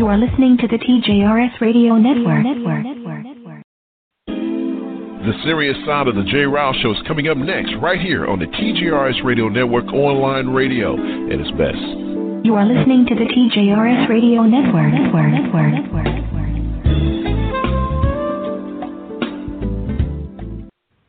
You are listening to the TJRS Radio Network. The serious side of the J. Rill Show is coming up next, right here on the TJRS Radio Network online radio at its best. You are listening to the TJRS Radio Network.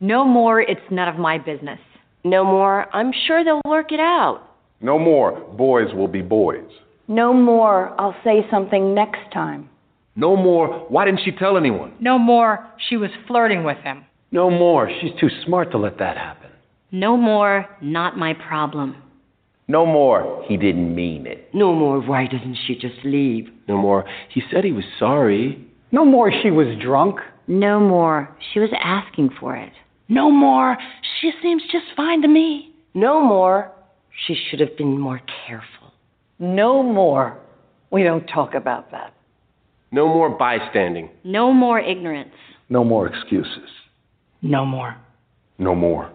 No more, it's none of my business. No more, I'm sure they'll work it out. No more, boys will be boys. No more, I'll say something next time. No more, why didn't she tell anyone? No more, she was flirting with him. No more, she's too smart to let that happen. No more, not my problem. No more, he didn't mean it. No more, why doesn't she just leave? No more, he said he was sorry. No more, she was drunk. No more, she was asking for it. No more, she seems just fine to me. No more, she should have been more careful. No more, we don't talk about that. No more bystanding. No more ignorance. No more excuses. No more. No more.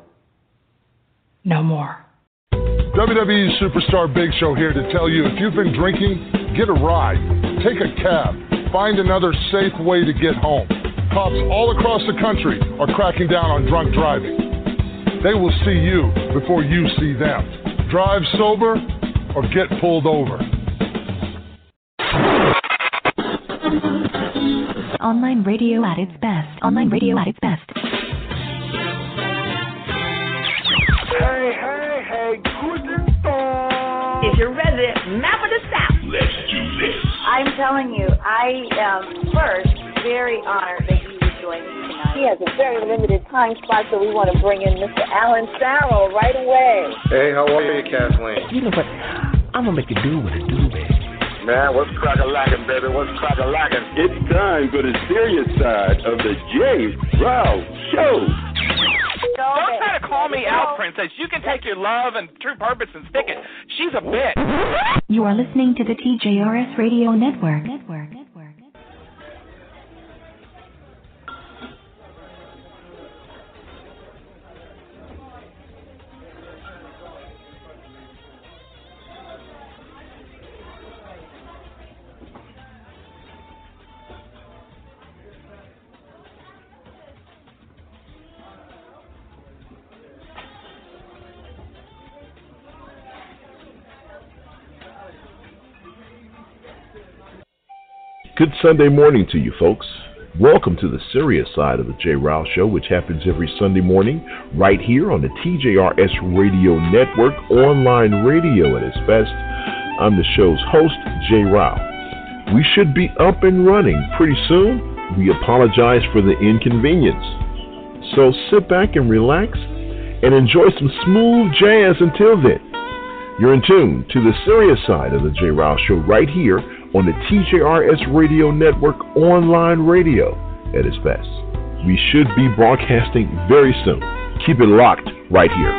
No more. WWE Superstar Big Show here to tell you, if you've been drinking, get a ride. Take a cab. Find another safe way to get home. Cops all across the country are cracking down on drunk driving. They will see you before you see them. Drive sober or get pulled over. Online radio at its best. Online radio at its best. Hey, hey, hey, Guten Tag. It's your resident map of the South. Let's do this. I'm telling you, I am first very honored that you would join me tonight. He has a very limited time spot, so we want to bring in Mr. Alan Farrell right away. Hey, how are you, Kathleen? You know what? I'm going to make you do what it do, baby. Man, what's crack-a-lackin', baby? What's crack-a-lackin'? It's time for the serious side of the J. Rill Show. Don't try to call me out, princess. You can take your love and true purpose and stick it. She's a bitch. You are listening to the TJRS Radio Network. Good Sunday morning to you folks. Welcome to the serious side of the J. Rill Show, which happens every Sunday morning right here on the TJRS Radio Network, online radio at its best. I'm the show's host, J. Rill. We should be up and running pretty soon. We apologize for the inconvenience. So sit back and relax and enjoy some smooth jazz until then. You're in tune to the serious side of the J. Rill Show right here on the TJRS Radio Network, online radio at its best. We should be broadcasting very soon. Keep it locked right here.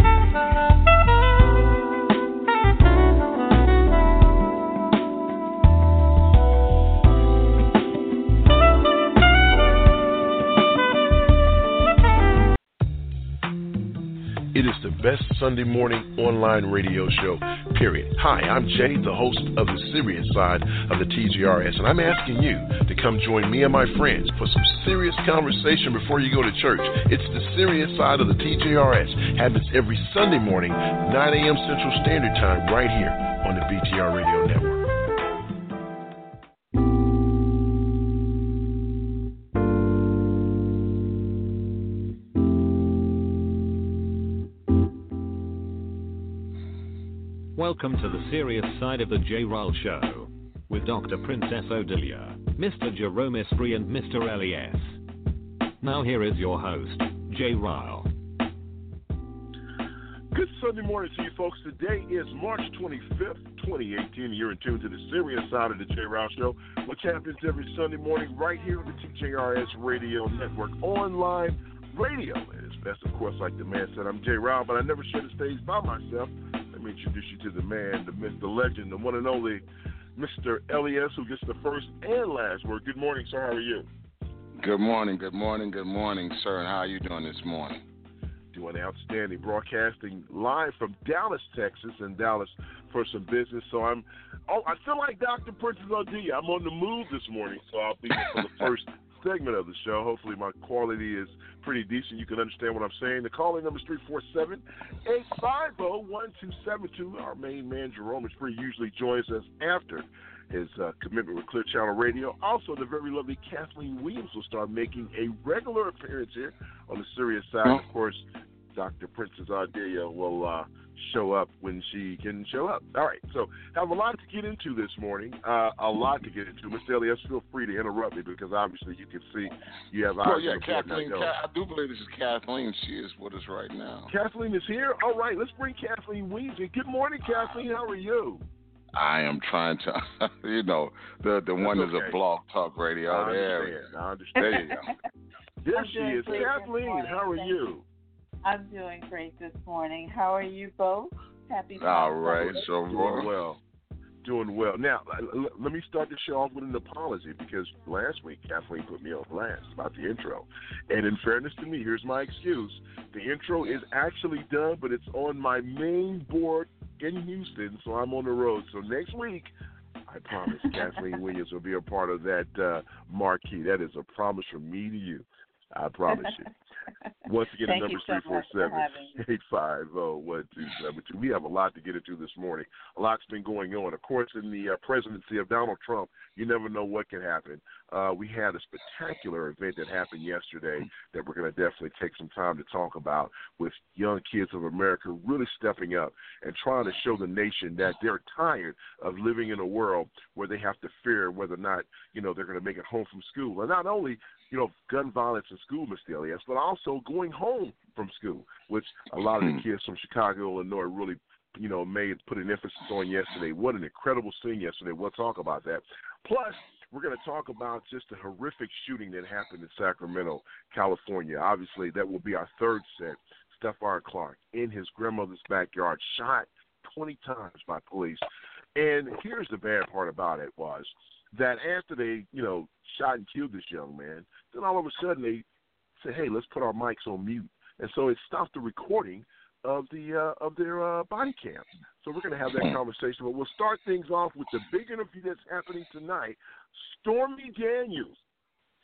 Best Sunday morning online radio show, period. Hi, I'm Jay, the host of the serious side of the TGRS, and I'm asking you to come join me and my friends for some serious conversation before you go to church. It's the serious side of the TGRS. Happens every Sunday morning, 9 a.m. Central Standard Time, right here on the BTR Radio Network. Welcome to the serious side of the J. Rill Show, with Dr. Princess Odilia, Mr. Jerome Esprit, and Mr. Elias. Now here is your host, J. Rill. Good Sunday morning to you folks. Today is March 25th, 2018. You're in tune to the serious side of the J. Rill Show, which happens every Sunday morning right here on the TJRS Radio Network, online radio. And it's best, of course, like the man said, I'm J. Rill, but I never share the stage by myself. Introduce you to the man, the myth, the legend, the one and only Mr. Elias, who gets the first and last word. Good morning, sir. How are you? Good morning, sir. And how are you doing this morning? Doing outstanding. Broadcasting live from Dallas, Texas, and Dallas for some business, so I feel like Dr. Princess Odia. I'm on the move this morning, so I'll be for the first segment of the show. Hopefully my quality is pretty decent. You can understand what I'm saying. The calling number is 347-850-1272. Our main man, Jerome Esprit, usually joins us after his commitment with Clear Channel Radio. Also, the very lovely Kathleen Williams will start making a regular appearance here on the serious side. Of course, Dr. Princess Odia will show up when she can show up. All right, so have a lot to get into this morning, Mr. Elias, feel free to interrupt me because obviously you can see you have eyes. Well, yeah, Kathleen, I do believe this is Kathleen. She is with us right now. Kathleen is here? All right, let's bring Kathleen Williams in. Good morning, Kathleen. How are you? I am trying to, the wonders of Blog Talk Radio. I understand. There you go. There she is. Kathleen, how are you? I'm doing great this morning. How are you both? Happy Friday. All right, so doing well. Now, let me start the show off with an apology because last week Kathleen put me on blast about the intro. And in fairness to me, here's my excuse. The intro is actually done, but it's on my main board in Houston, so I'm on the road. So next week, I promise Kathleen Williams will be a part of that marquee. That is a promise from me to you. I promise you. Once again, the number is 347-850-1272. We have a lot to get into this morning. A lot's been going on. Of course, in the presidency of Donald Trump, you never know what can happen. We had a spectacular event that happened yesterday that we're going to definitely take some time to talk about with Young Kids of America really stepping up and trying to show the nation that they're tired of living in a world where they have to fear whether or not, they're going to make it home from school. And not only gun violence in school, Mr. Elias, but also going home from school, which a lot of the kids from Chicago, Illinois really, put an emphasis on yesterday. What an incredible scene yesterday. We'll talk about that. Plus, we're going to talk about just the horrific shooting that happened in Sacramento, California. Obviously, that will be our third set. Stephon Clark in his grandmother's backyard, shot 20 times by police. And here's the bad part about it was that after they, shot and killed this young man, then all of a sudden they said, "Hey, let's put our mics on mute," and so it stopped the recording of the of their body cam. So we're going to have that conversation, but we'll start things off with the big interview that's happening tonight. Stormy Daniels,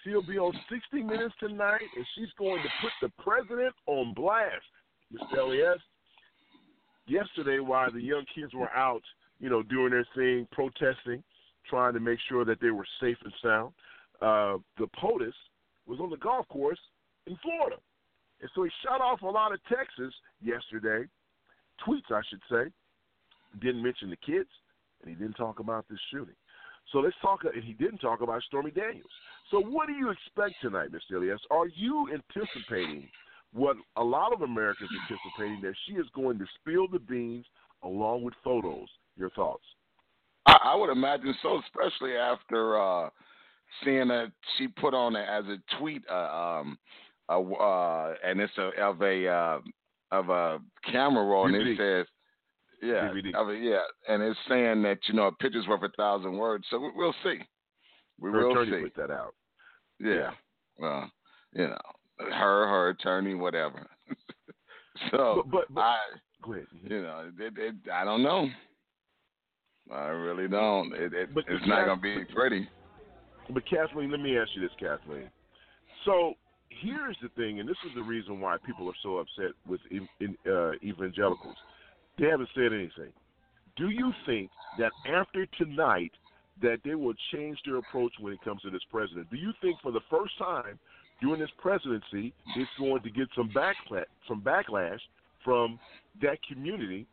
she'll be on 60 Minutes tonight, and she's going to put the president on blast. Mr. Elias, yesterday while the young kids were out, doing their thing, protesting, trying to make sure that they were safe and sound, the POTUS was on the golf course in Florida. And so he shot off a lot of Texas yesterday, tweets, I should say, didn't mention the kids, and he didn't talk about this shooting. So he didn't talk about Stormy Daniels. So what do you expect tonight, Mr. Elias? Are you anticipating what a lot of Americans are anticipating, that she is going to spill the beans along with photos? Your thoughts? I would imagine so, especially after seeing that she put on it as a tweet, and it's of a camera roll, DVD. And it says, and it's saying that a picture's worth 1,000 words. So we'll see. Her attorney put that out. Yeah. Well, her attorney, whatever. So, but I, go ahead. I don't know. I really don't. It's not going to be pretty. But, Kathleen, let me ask you this, Kathleen. So here's the thing, and this is the reason why people are so upset with evangelicals. They haven't said anything. Do you think that after tonight that they will change their approach when it comes to this president? Do you think for the first time during this presidency it's going to get some backlash from that community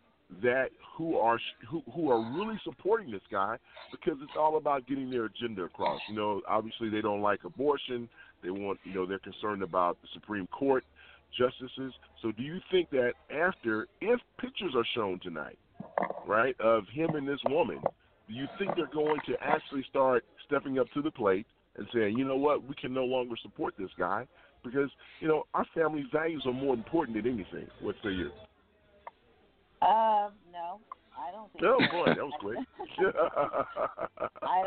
that who are really supporting this guy, because it's all about getting their agenda across. Obviously they don't like abortion. They want, they're concerned about the Supreme Court justices. So do you think that if pictures are shown tonight, right, of him and this woman, do you think they're going to actually start stepping up to the plate and saying, you know what, we can no longer support this guy because, our family values are more important than anything. What say you? No, I don't think so. Oh, boy, that was quick. I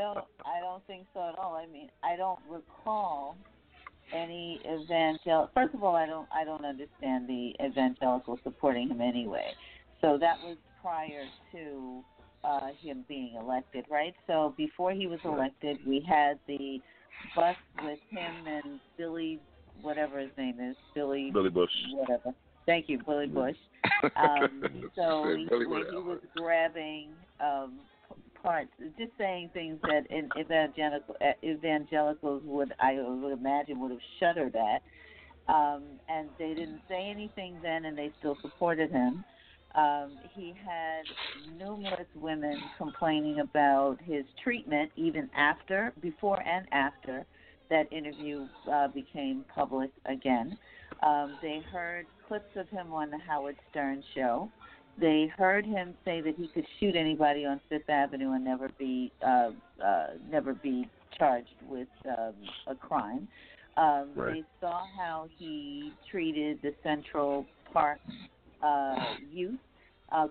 don't think so at all. I mean, I don't recall any evangelical. First of all, I don't understand the evangelicals supporting him anyway. So that was prior to him being elected, right? So before he was elected, we had the bus with him and Billy, whatever his name is, Billy Bush. Whatever. Thank you, Billy Bush. He was grabbing parts, just saying things that in evangelicals would have shuddered at. And they didn't say anything then, and they still supported him. He had numerous women complaining about his treatment, even before and after that interview became public again. They heard clips of him on the Howard Stern show. They heard him say that he could shoot anybody on Fifth Avenue and never be charged with a crime. Right. They saw how he treated the Central Park youth,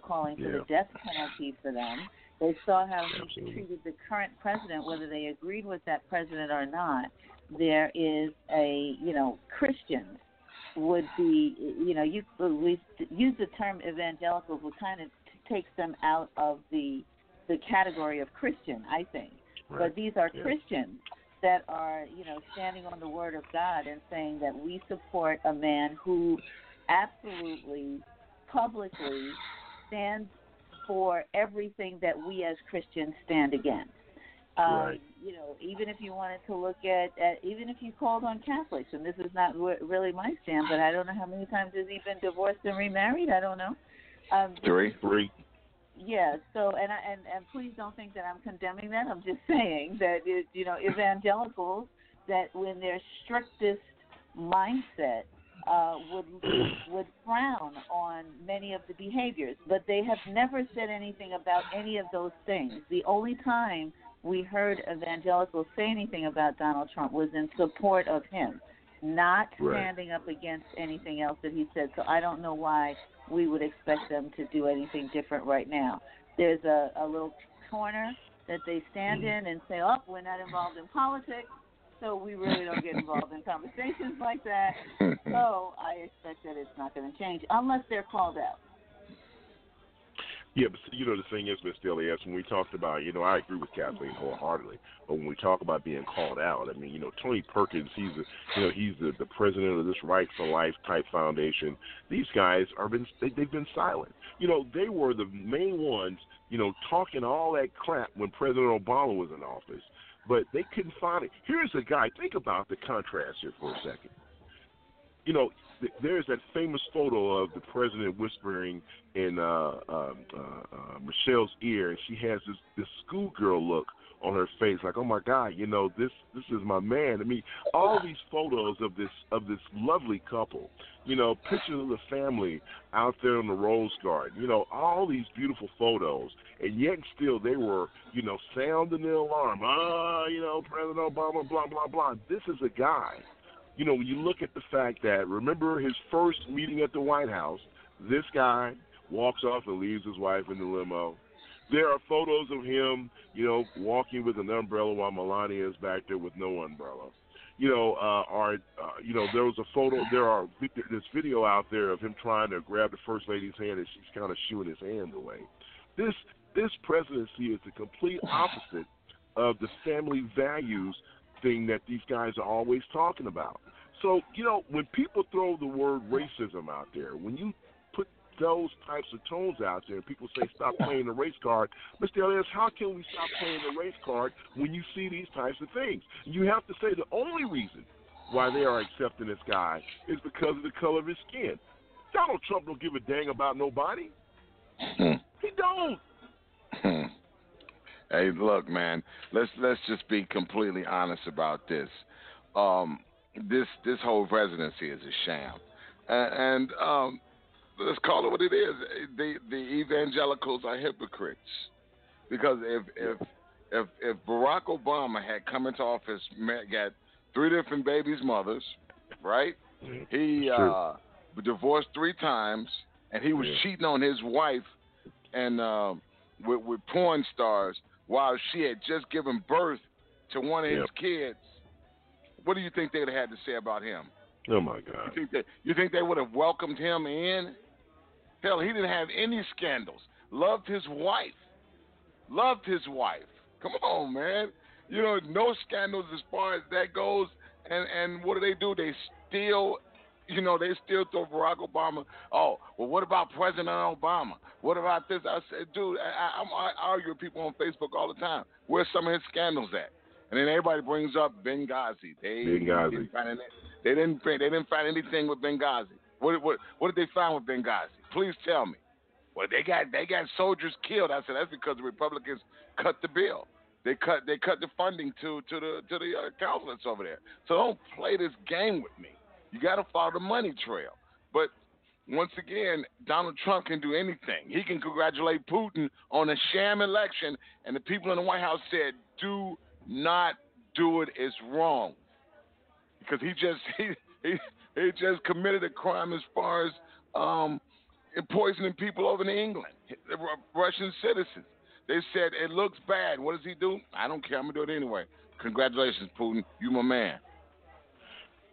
calling for the death penalty for them. They saw how he treated the current president, whether they agreed with that president or not. There is Christians would be, we use the term evangelicals, which kind of takes them out of the category of Christian, I think. Right. But these are Christians that are, standing on the word of God and saying that we support a man who absolutely, publicly stands for everything that we as Christians stand against. Right. Even if you wanted to look at even if you called on Catholics, and this is not really my stand, but I don't know how many times has he been divorced and remarried. I don't know. Three. Yeah. So, and please don't think that I'm condemning that. I'm just saying that evangelicals that when their strictest mindset would frown on many of the behaviors, but they have never said anything about any of those things. The only time we heard evangelicals say anything about Donald Trump was in support of him, not standing up against anything else that he said. So I don't know why we would expect them to do anything different right now. There's a little corner that they stand in and say, oh, we're not involved in politics, so we really don't get involved in conversations like that. So I expect that it's not going to change unless they're called out. Yeah, but the thing is, Ms. Delius, when we talked about, I agree with Kathleen wholeheartedly, but when we talk about being called out, I mean, Tony Perkins, he's the president of this Right for Life type foundation. These guys they've been silent. They were the main ones, talking all that crap when President Obama was in office, but they couldn't find it. Here's a guy. Think about the contrast here for a second. There's that famous photo of the president whispering in Michelle's ear, and she has this schoolgirl look on her face, like, oh my God, this is my man. I mean, all these photos of this lovely couple, pictures of the family out there in the Rose Garden, all these beautiful photos, and yet still they were, sounding the alarm. President Obama, blah blah blah. This is a guy. When you look at the fact that, remember his first meeting at the White House, this guy walks off and leaves his wife in the limo. There are photos of him, walking with an umbrella while Melania is back there with no umbrella. There was a photo. There's video out there of him trying to grab the first lady's hand, and she's kind of shooing his hand away. This presidency is the complete opposite of the family values thing that these guys are always talking about. So, when people throw the word racism out there, when you put those types of tones out there, people say, stop playing the race card. Mr. Elias, how can we stop playing the race card when you see these types of things? You have to say the only reason why they are accepting this guy is because of the color of his skin. Donald Trump don't give a dang about nobody. He don't. Hey, look, man. Let's just be completely honest about this. This whole presidency is a sham, and let's call it what it is. The evangelicals are hypocrites, because if Barack Obama had come into office, got three different babies' mothers, right? He divorced three times, and he was cheating on his wife and with porn stars. While she had just given birth to one of his kids, what do you think they would have had to say about him? Oh, my God. You think they would have welcomed him in? Hell, he didn't have any scandals. Loved his wife. loved his wife. Come on, man. You know, no scandals as far as that goes. And what do? They steal, you know, they still throw Barack Obama. Oh, well, what about President Obama? What about this? I said, dude, I argue with people on Facebook all the time. Where's some of his scandals at? And then everybody brings up Benghazi. They didn't find anything with Benghazi. What did they find with Benghazi? Please tell me. Well, they got soldiers killed. I said that's because the Republicans cut the bill. They cut the funding to the consulate over there. So don't play this game with me. You got to follow the money trail. But once again, Donald Trump can do anything. He can congratulate Putin on a sham election, and the people in the White House said, "Do not do it. It's wrong," because he just committed a crime as far as poisoning people over in England, the Russian citizens. They said, it looks bad. What does he do? I don't care. I'm going to do it anyway. Congratulations, Putin. You my man.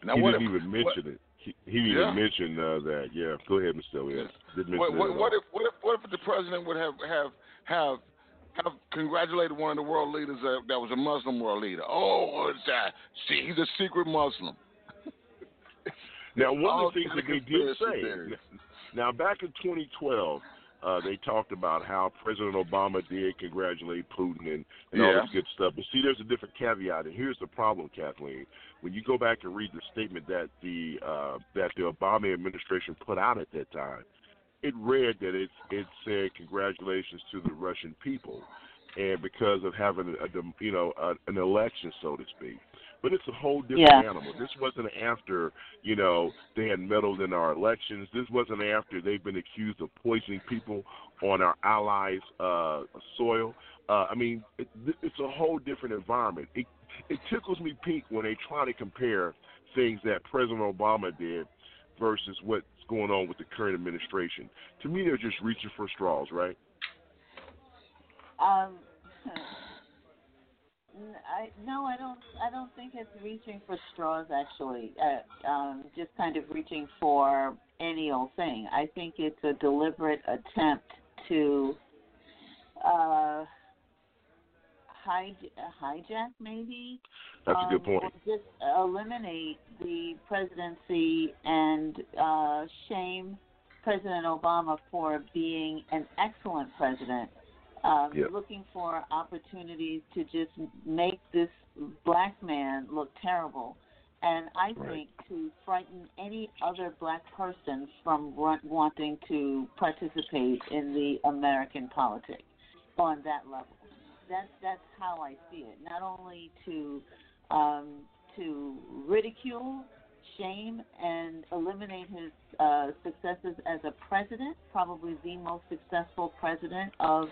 Now, he didn't even mention it. He didn't mention that. Yeah, go ahead, Mr. Elliott. What if the president would have congratulated one of the world leaders that was a Muslim world leader? Oh, see, he's a secret Muslim. Now, one of the things that they did say, now back in 2012, they talked about how President Obama did congratulate Putin and all this good stuff. But see, there's a different caveat, and here's the problem, Kathleen. When you go back and read the statement that the Obama administration put out at that time, it read that it said congratulations to the Russian people, and because of having an election, so to speak. But it's a whole different animal. This wasn't after, they had meddled in our elections. This wasn't after they've been accused of poisoning people on our allies' soil. It's a whole different environment. It tickles me pink when they try to compare things that President Obama did versus what's going on with the current administration. To me, they're just reaching for straws, right? No, I don't think it's reaching for straws, actually, just kind of reaching for any old thing. I think it's a deliberate attempt to hijack, maybe. That's a good point. Just eliminate the presidency and shame President Obama for being an excellent president. Looking for opportunities to just make this black man look terrible. And I think to frighten any other black person from wanting to participate in the American politics on that level. That's how I see it. Not only to ridicule, shame, and eliminate his successes as a president, probably the most successful president of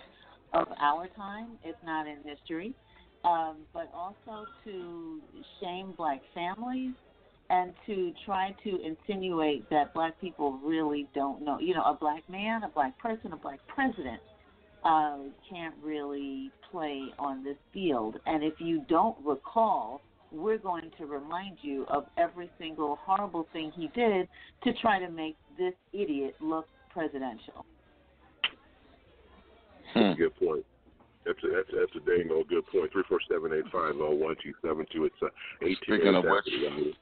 our time, if not in history, but also to shame black families and to try to insinuate that black people really don't know. A black man, a black person, a black president can't really play on this field. And if you don't recall, we're going to remind you of every single horrible thing he did to try to make this idiot look presidential. That's a good point. That's a dang old good point. 347-850-1272. It's 18. Speaking of which,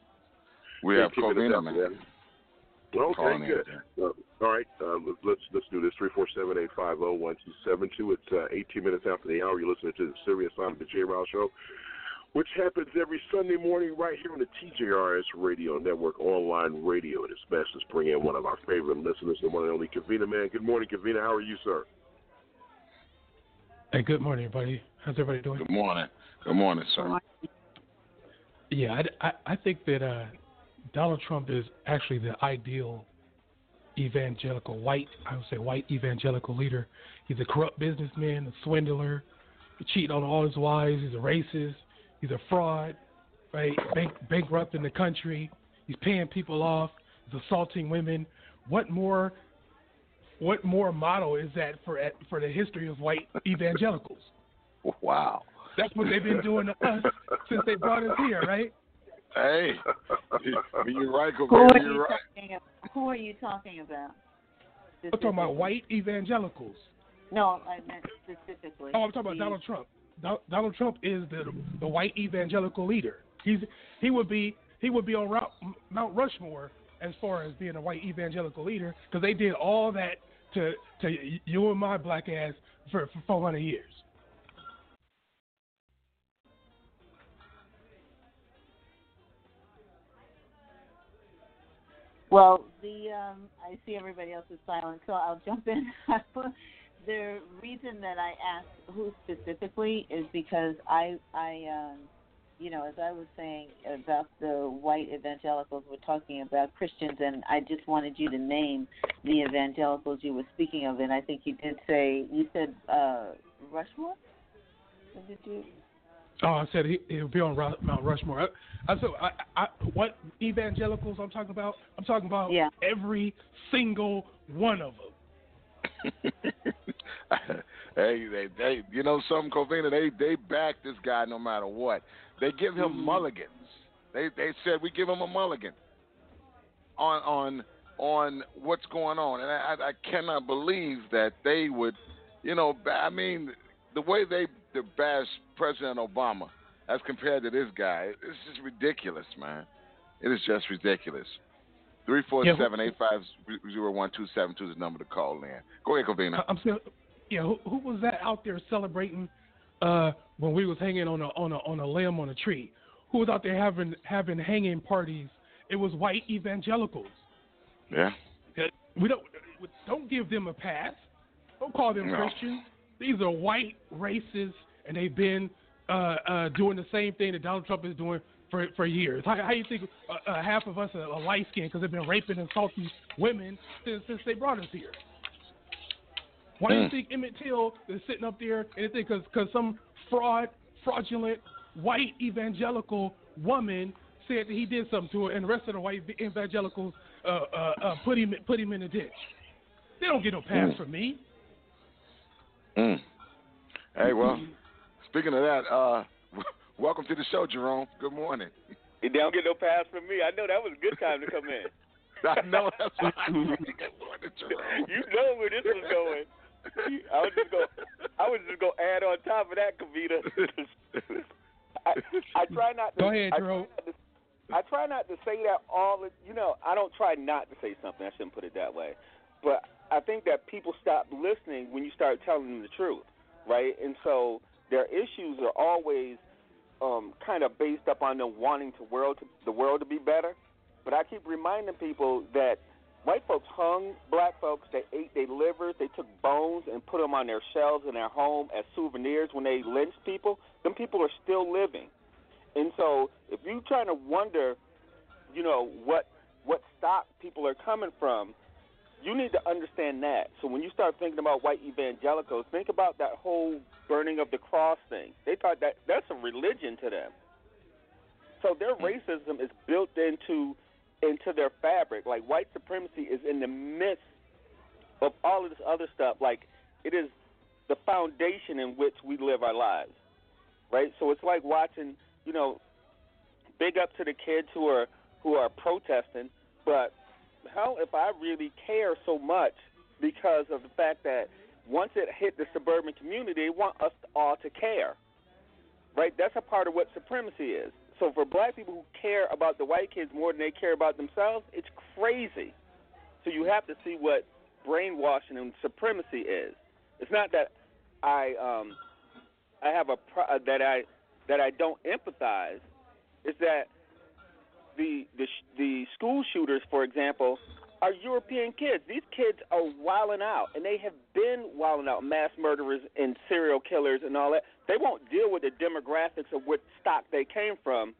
we have Covina, man. Okay, good. All right, let's do this. 347-850-1272. It's 18 minutes after the hour. You're listening to the Serious Side of the J. Rill Show, which happens every Sunday morning right here on the TJRS Radio Network, online radio. It is best to bring in one of our favorite listeners, the one and only Covina, man. Good morning, Covina. How are you, sir? Hey, good morning, everybody. How's everybody doing? Good morning. Good morning, sir. Yeah, I think that Donald Trump is actually the ideal white evangelical leader. He's a corrupt businessman, a swindler, cheating on all his wives. He's a racist. He's a fraud, right? Bankrupting the country. He's paying people off. He's assaulting women. What more model is that for the history of white evangelicals? Wow. That's what they've been doing to us since they brought us here, right? Hey, you're right, Covina. Who are you talking about? I'm talking about white evangelicals. No, I meant specifically. Oh, I'm talking about Donald Trump. Donald Trump is the white evangelical leader. He would be on Mount Rushmore as far as being a white evangelical leader, because they did all that to you and my black ass for 400 years. Well, I see everybody else is silent, so I'll jump in. The reason that I asked who specifically is because I, as I was saying about the white evangelicals, we're talking about Christians, and I just wanted you to name the evangelicals you were speaking of, and I think you did say, you said Rushmore? What did you? Oh, I said he'll be on Mount Rushmore. I what evangelicals I'm talking about? I'm talking about every single one of them. Hey, you know something, Covina? They back this guy no matter what. They give him mulligans. They said we give him a mulligan on what's going on, and I cannot believe that they would. You know, I mean, the way they bash President Obama as compared to this guy, it's just ridiculous, man. It is just ridiculous. 347-850-1272 is the number to call in. Go ahead, Covina. I'm still, who was that out there celebrating when we was hanging on a limb on a tree? Who was out there having hanging parties? It was white evangelicals. Yeah. We don't give them a pass. Don't call them Christians. These are white racists, and they've been doing the same thing that Donald Trump is doing for years. How do you think half of us are light skinned because they've been raping and assaulting women since they brought us here? Why do you think Emmett Till is sitting up there and think because some fraudulent white evangelical woman said that he did something to her, and the rest of the white evangelicals put him in the ditch? They don't get no pass from me. Hey, well, speaking of that, welcome to the show, Jerome. Good morning. They don't get no pass from me. I know that was a good time to come in. I know that's what I said. Good morning, Jerome. You know where this was going. I was just gonna add on top of that, Kavita. I try not to. Go ahead, Jerome. I try not to say that all. I don't try not to say something. I shouldn't put it that way, but I think that people stop listening when you start telling them the truth, right? And so their issues are always kind of based up on them wanting the world to be better. But I keep reminding people that white folks hung black folks. They ate their livers. They took bones and put them on their shelves in their home as souvenirs when they lynched people. Them people are still living. And so if you're trying to wonder, what stock people are coming from, you need to understand that. So when you start thinking about white evangelicals, think about that whole burning of the cross thing. They thought that's a religion to them. So their racism is built into their fabric. Like, white supremacy is in the midst of all of this other stuff. Like, it is the foundation in which we live our lives, right? So it's like watching, big up to the kids who are protesting, but how if I really care so much because of the fact that once it hit the suburban community, they want us all to care, right? That's a part of what supremacy is. So for black people who care about the white kids more than they care about themselves, it's crazy. So you have to see what brainwashing and supremacy is. It's not that I have a that I don't empathize. It's that the school shooters, for example, are European kids. These kids are wilding out, and they have been wilding out, mass murderers and serial killers and all that. They won't deal with the demographics of what stock they came from.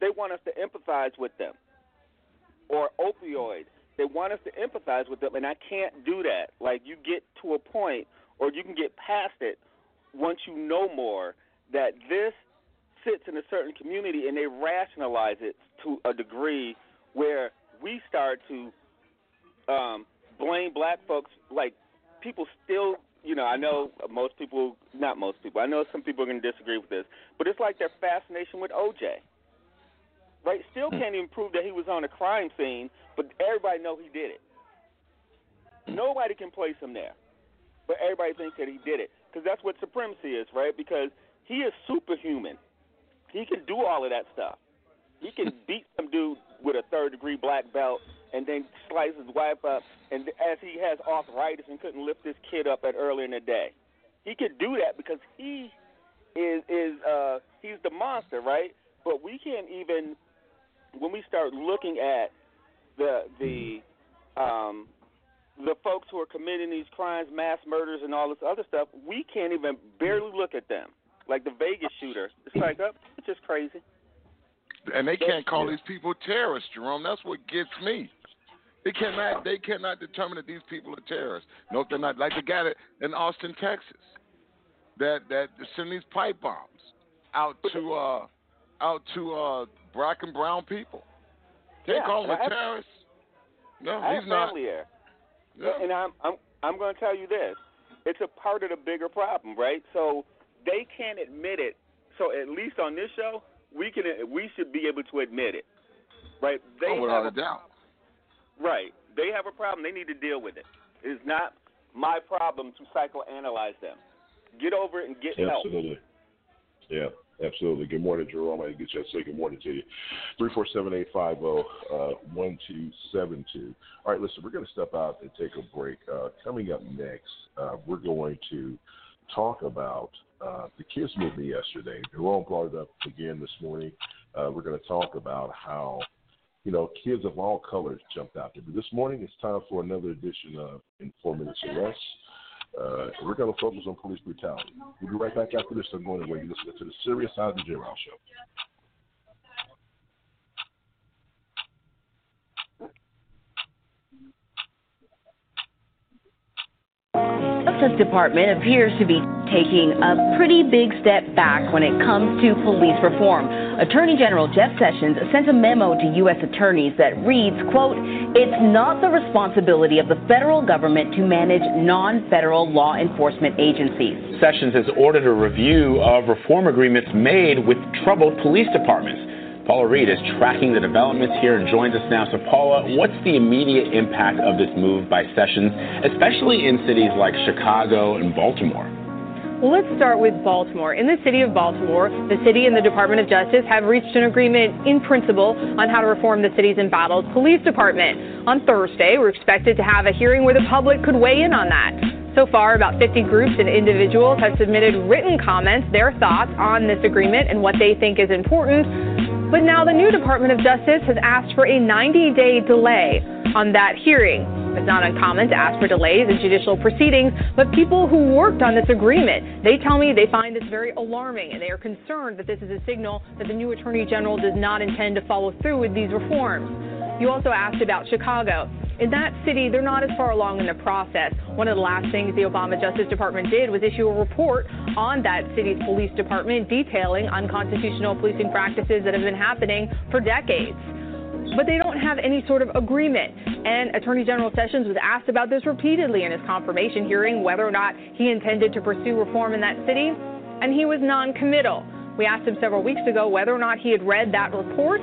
They want us to empathize with them. Or opioid. They want us to empathize with them, and I can't do that. Like, you get to a point, or you can get past it once you know more, that this sits in a certain community, and they rationalize it to a degree where we start to blame black folks. Like, people still, I know most people, not most people, I know some people are going to disagree with this, but it's like their fascination with OJ, right? Still can't even prove that he was on a crime scene, but everybody know he did it. Nobody can place him there. but everybody thinks that he did it because that's what supremacy is, right? Because he is superhuman. He can do all of that stuff. He can beat some dude with a third-degree black belt and then slice his wife up, and as he has arthritis and couldn't lift this kid up at earlier in the day. He could do that because he is he's the monster, right? But we can't even, when we start looking at the folks who are committing these crimes, mass murders, and all this other stuff, we can't even barely look at them. Like the Vegas shooter, it's like, oh, it's just crazy. And they can't call these people terrorists, Jerome. That's what gets me. They cannot determine that these people are terrorists. No, they're not. Like the guy in Austin, Texas, that sent these pipe bombs out to black and brown people. They call him a terrorist. No, he's not. There. Yeah. And I'm going to tell you this. It's a part of the bigger problem, right? So they can't admit it. So at least on this show, we should be able to admit it, right? Without a doubt. Right. They have a problem. They need to deal with it. It is not my problem to psychoanalyze them. Get over it and get help. Absolutely. Yeah. Absolutely. Good morning, Jerome. I get you to say good morning to you. 347-850-1272. All right, listen, we're going to step out and take a break. Coming up next, we're going to talk about the kids movement yesterday. Jerome brought it up again this morning. We're going to talk about how, kids of all colors jumped out there. But this morning, it's time for another edition of In 4 Minutes or Less. We're going to focus on police brutality. We'll be right back after this. I'm going away. You're listening to the Serious Side of the J. Rill Show. The Justice Department appears to be taking a pretty big step back when it comes to police reform. Attorney General Jeff Sessions sent a memo to U.S. attorneys that reads, quote, "It's not the responsibility of the federal government to manage non-federal law enforcement agencies." Sessions has ordered a review of reform agreements made with troubled police departments. Paula Reed is tracking the developments here and joins us now. So, Paula, what's the immediate impact of this move by Sessions, especially in cities like Chicago and Baltimore? Well, let's start with Baltimore. In the city of Baltimore, the city and the Department of Justice have reached an agreement in principle on how to reform the city's embattled police department. On Thursday, we're expected to have a hearing where the public could weigh in on that. So far, about 50 groups and individuals have submitted written comments, their thoughts on this agreement and what they think is important. But now the new Department of Justice has asked for a 90-day delay on that hearing. It's not uncommon to ask for delays in judicial proceedings, but people who worked on this agreement, they tell me they find this very alarming, and they are concerned that this is a signal that the new Attorney General does not intend to follow through with these reforms. You also asked about Chicago. In that city, they're not as far along in the process. One of the last things the Obama Justice Department did was issue a report on that city's police department detailing unconstitutional policing practices that have been happening for decades. But they don't have any sort of agreement. And Attorney General Sessions was asked about this repeatedly in his confirmation hearing, whether or not he intended to pursue reform in that city, and he was non-committal. We asked him several weeks ago whether or not he had read that report.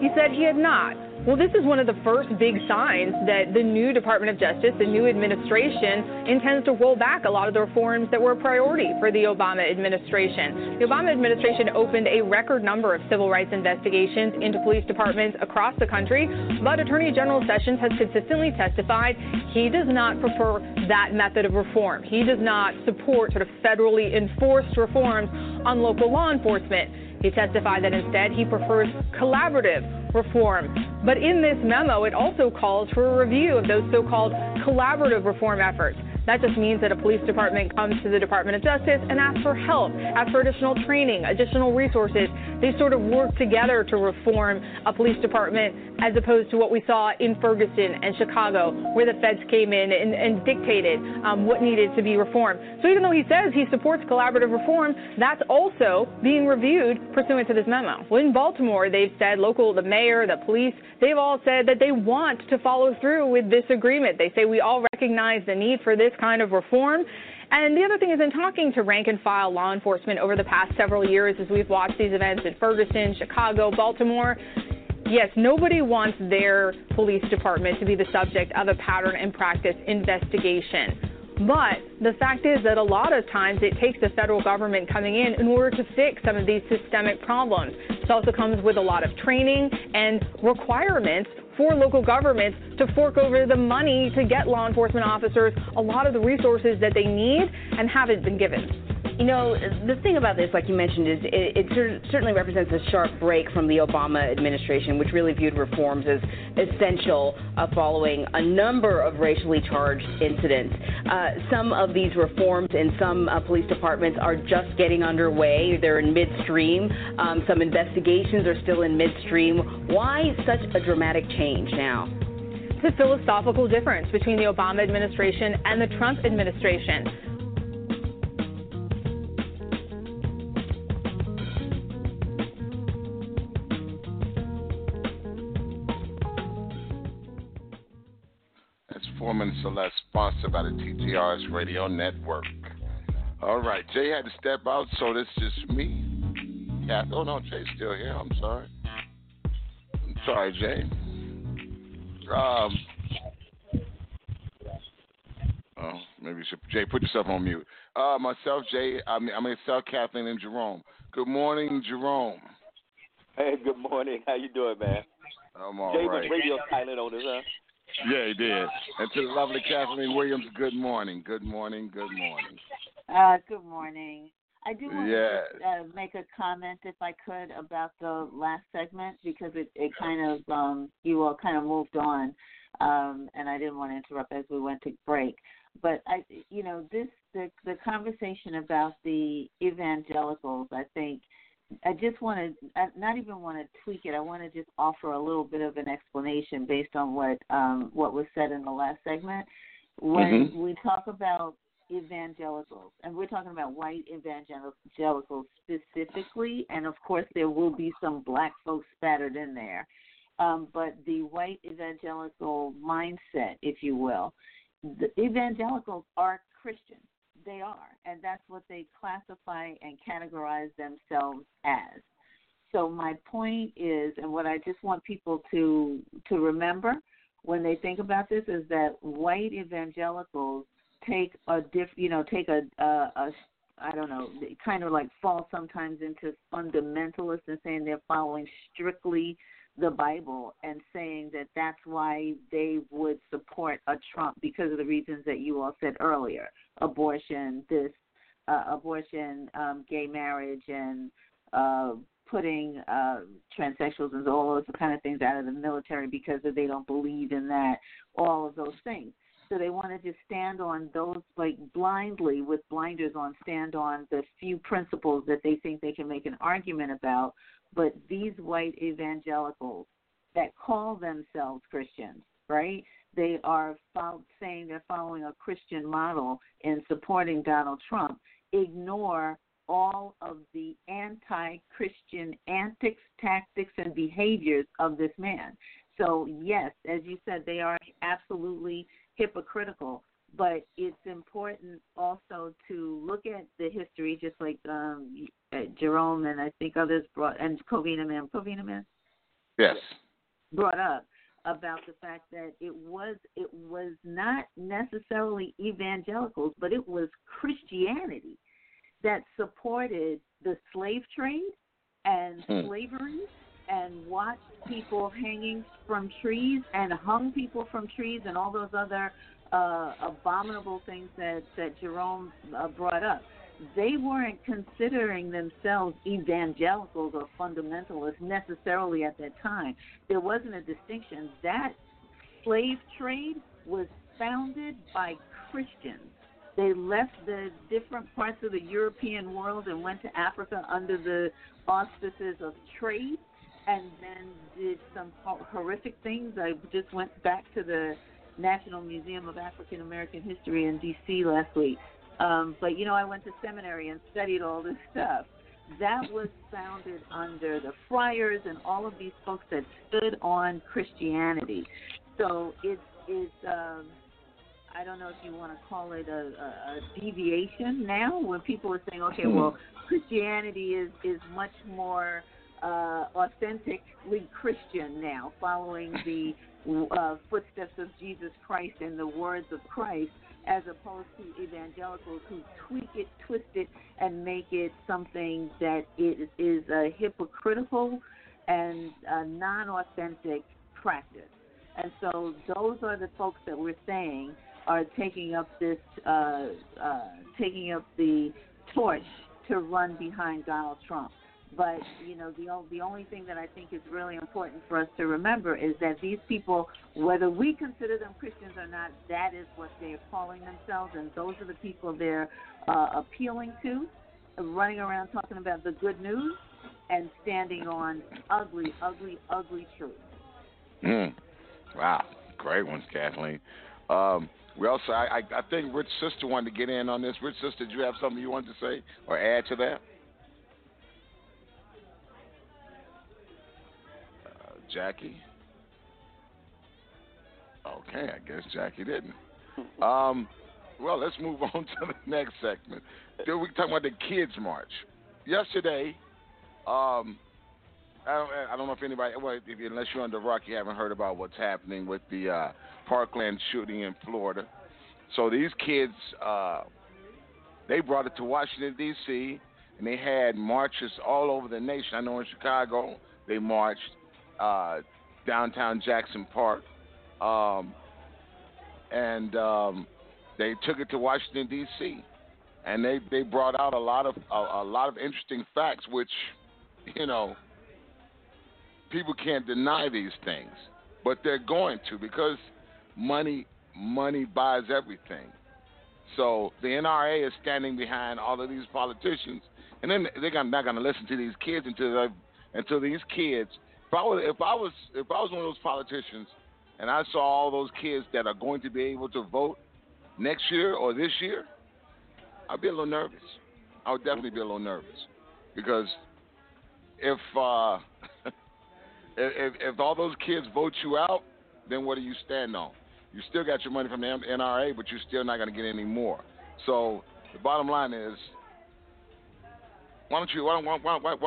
He said he had not. Well, this is one of the first big signs that the new Department of Justice, the new administration, intends to roll back a lot of the reforms that were a priority for the Obama administration. The Obama administration opened a record number of civil rights investigations into police departments across the country, but Attorney General Sessions has consistently testified he does not prefer that method of reform. He does not support sort of federally enforced reforms on local law enforcement. He testified that instead he prefers collaborative reform. But in this memo, it also calls for a review of those so-called collaborative reform efforts. That just means that a police department comes to the Department of Justice and asks for help, asks for additional training, additional resources. They sort of work together to reform a police department, as opposed to what we saw in Ferguson and Chicago, where the feds came in and dictated what needed to be reformed. So even though he says he supports collaborative reform, that's also being reviewed pursuant to this memo. Well, in Baltimore, they've said the mayor, the police, they've all said that they want to follow through with this agreement. They say we all recognize the need for this kind of reform. And the other thing is, in talking to rank-and-file law enforcement over the past several years as we've watched these events in Ferguson, Chicago, Baltimore, yes, nobody wants their police department to be the subject of a pattern and practice investigation. But the fact is that a lot of times it takes the federal government coming in order to fix some of these systemic problems. It also comes with a lot of training and requirements for local governments to fork over the money to get law enforcement officers a lot of the resources that they need and haven't been given. You know, the thing about this, like you mentioned, is it certainly represents a sharp break from the Obama administration, which really viewed reforms as essential following a number of racially charged incidents. Some of these reforms in some police departments are just getting underway. They're in midstream. Some investigations are still in midstream. Why such a dramatic change now? The philosophical difference between the Obama administration and the Trump administration. Celeste, sponsored by the TJRS Radio Network. All right, Jay had to step out, so this is just me. Yeah, oh no, Jay's still here. I'm sorry, Jay. Oh, maybe you should, Jay, put yourself on mute. Myself, Jay. I mean, Kathleen and Jerome. Good morning, Jerome. Hey, good morning. How you doing, man? I'm all Jay right. Jay was radio silent on this, huh? Yeah, he did. And to the lovely Kathleen Williams, good morning. Good morning. Good morning. Good morning. I do want to make a comment, if I could, about the last segment, because it kind of, you all kind of moved on, and I didn't want to interrupt as we went to break. But, the conversation about the evangelicals, I think, I just want to not even want to tweak it. I want to just offer a little bit of an explanation based on what was said in the last segment. When we talk about evangelicals, and we're talking about white evangelicals specifically, and of course there will be some black folks spattered in there, but the white evangelical mindset, if you will, the evangelicals are Christians. They are, and that's what they classify and categorize themselves as. So my point is, and what I just want people to remember when they think about this, is that white evangelicals take kind of like fall sometimes into fundamentalists and saying they're following strictly the Bible and saying that that's why they would support a Trump because of the reasons that you all said earlier. Abortion, gay marriage, and putting transsexuals and all those kind of things out of the military because they don't believe in that, all of those things. So they want to just stand on those, like blindly with blinders on, stand on the few principles that they think they can make an argument about. But these white evangelicals that call themselves Christians, right? They are saying they're following a Christian model in supporting Donald Trump, ignore all of the anti-Christian antics, tactics, and behaviors of this man. So, yes, as you said, they are absolutely hypocritical, but it's important also to look at the history, just like Jerome and I think others brought, and Covina Man? Yes. Brought up. About the fact that it was not necessarily evangelicals, but it was Christianity that supported the slave trade and slavery and watched people hanging from trees and hung people from trees and all those other abominable things that Jerome brought up. They weren't considering themselves evangelicals or fundamentalists necessarily at that time. There wasn't a distinction. That slave trade was founded by Christians. They left the different parts of the European world and went to Africa under the auspices of trade, and then did some horrific things. I just went back to the National Museum of African American History in D.C. last week. But, I went to seminary and studied all this stuff. That was founded under the friars and all of these folks that stood on Christianity. So it's I don't know if you want to call it a deviation now when people are saying, okay, well, Christianity is much more authentically Christian now, following the footsteps of Jesus Christ and the words of Christ. as opposed to evangelicals who tweak it, twist it, and make it something that it is a hypocritical and a non-authentic practice. And so those are the folks that we're saying are taking up this, taking up the torch to run behind Donald Trump. But, you know, the only thing that I think is really important for us to remember is that these people, whether we consider them Christians or not, that is what they're calling themselves, and those are the people they're appealing to, running around talking about the good news and standing on ugly, ugly, ugly truth. Wow. Great ones, Kathleen. I think Rich Sister wanted to get in on this. Rich Sister, did you have something you wanted to say or add to that? Jackie? Okay, I guess Jackie didn't. Well, let's move on to the next segment. Dude, we talking about the Kids March. Yesterday, I don't know if anybody, well, unless you're under rock, you haven't heard about what's happening with the Parkland shooting in Florida. So these kids, they brought it to Washington, D.C., and they had marches all over the nation. I know in Chicago they marched. Downtown Jackson Park, and they took it to Washington D.C. and they brought out a lot of interesting facts, which, you know, people can't deny these things, but they're going to because money buys everything. So the NRA is standing behind all of these politicians, and then they're not going to listen to these kids until these kids. If I was one of those politicians and I saw all those kids that are going to be able to vote next year or this year, I'd be a little nervous. I would definitely be a little nervous because if all those kids vote you out, then what do you stand on? You still got your money from the NRA, but you're still not going to get any more. So the bottom line is, Why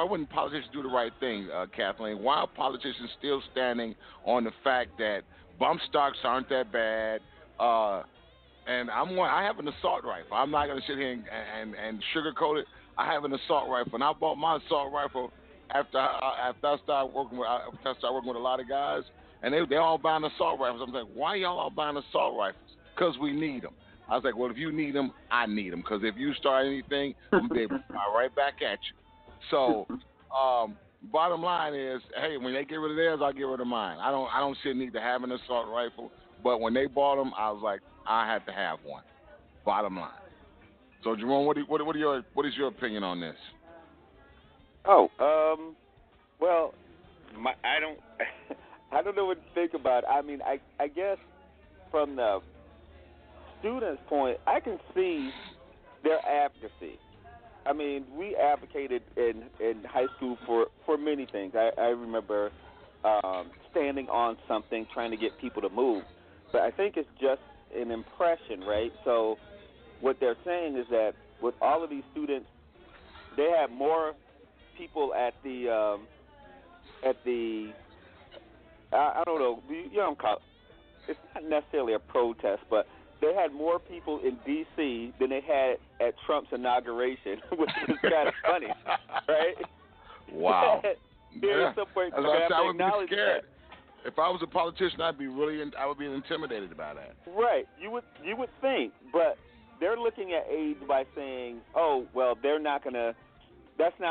wouldn't politicians do the right thing, Kathleen? Why are politicians still standing on the fact that bump stocks aren't that bad? I have an assault rifle. I'm not going to sit here and sugarcoat it. I have an assault rifle, and I bought my assault rifle after I started working with a lot of guys, and they all buying assault rifles. I'm like, why y'all all buying assault rifles? Because we need them. I was like, well, if you need them, I need them. Because if you start anything, I'm going to be able to fire right back at you. So, bottom line is, hey, when they get rid of theirs, I'll get rid of mine. I don't see a need to have an assault rifle. But when they bought them, I was like, I had to have one. Bottom line. So, Jerome, what is your opinion on this? Oh, I don't know what to think about. I mean, I guess from the students' point, I can see their advocacy. I mean, we advocated in high school for many things. I remember standing on something, trying to get people to move. But I think it's just an impression, right? So what they're saying is that with all of these students, they have more people it's not necessarily a protest, but they had more people in D.C. than they had at Trump's inauguration, which is kind of funny, right? Wow. I would be scared. That. If I was a politician, I would be intimidated by that. Right. You would think, but they're looking at AIDS by saying, oh, well, that's not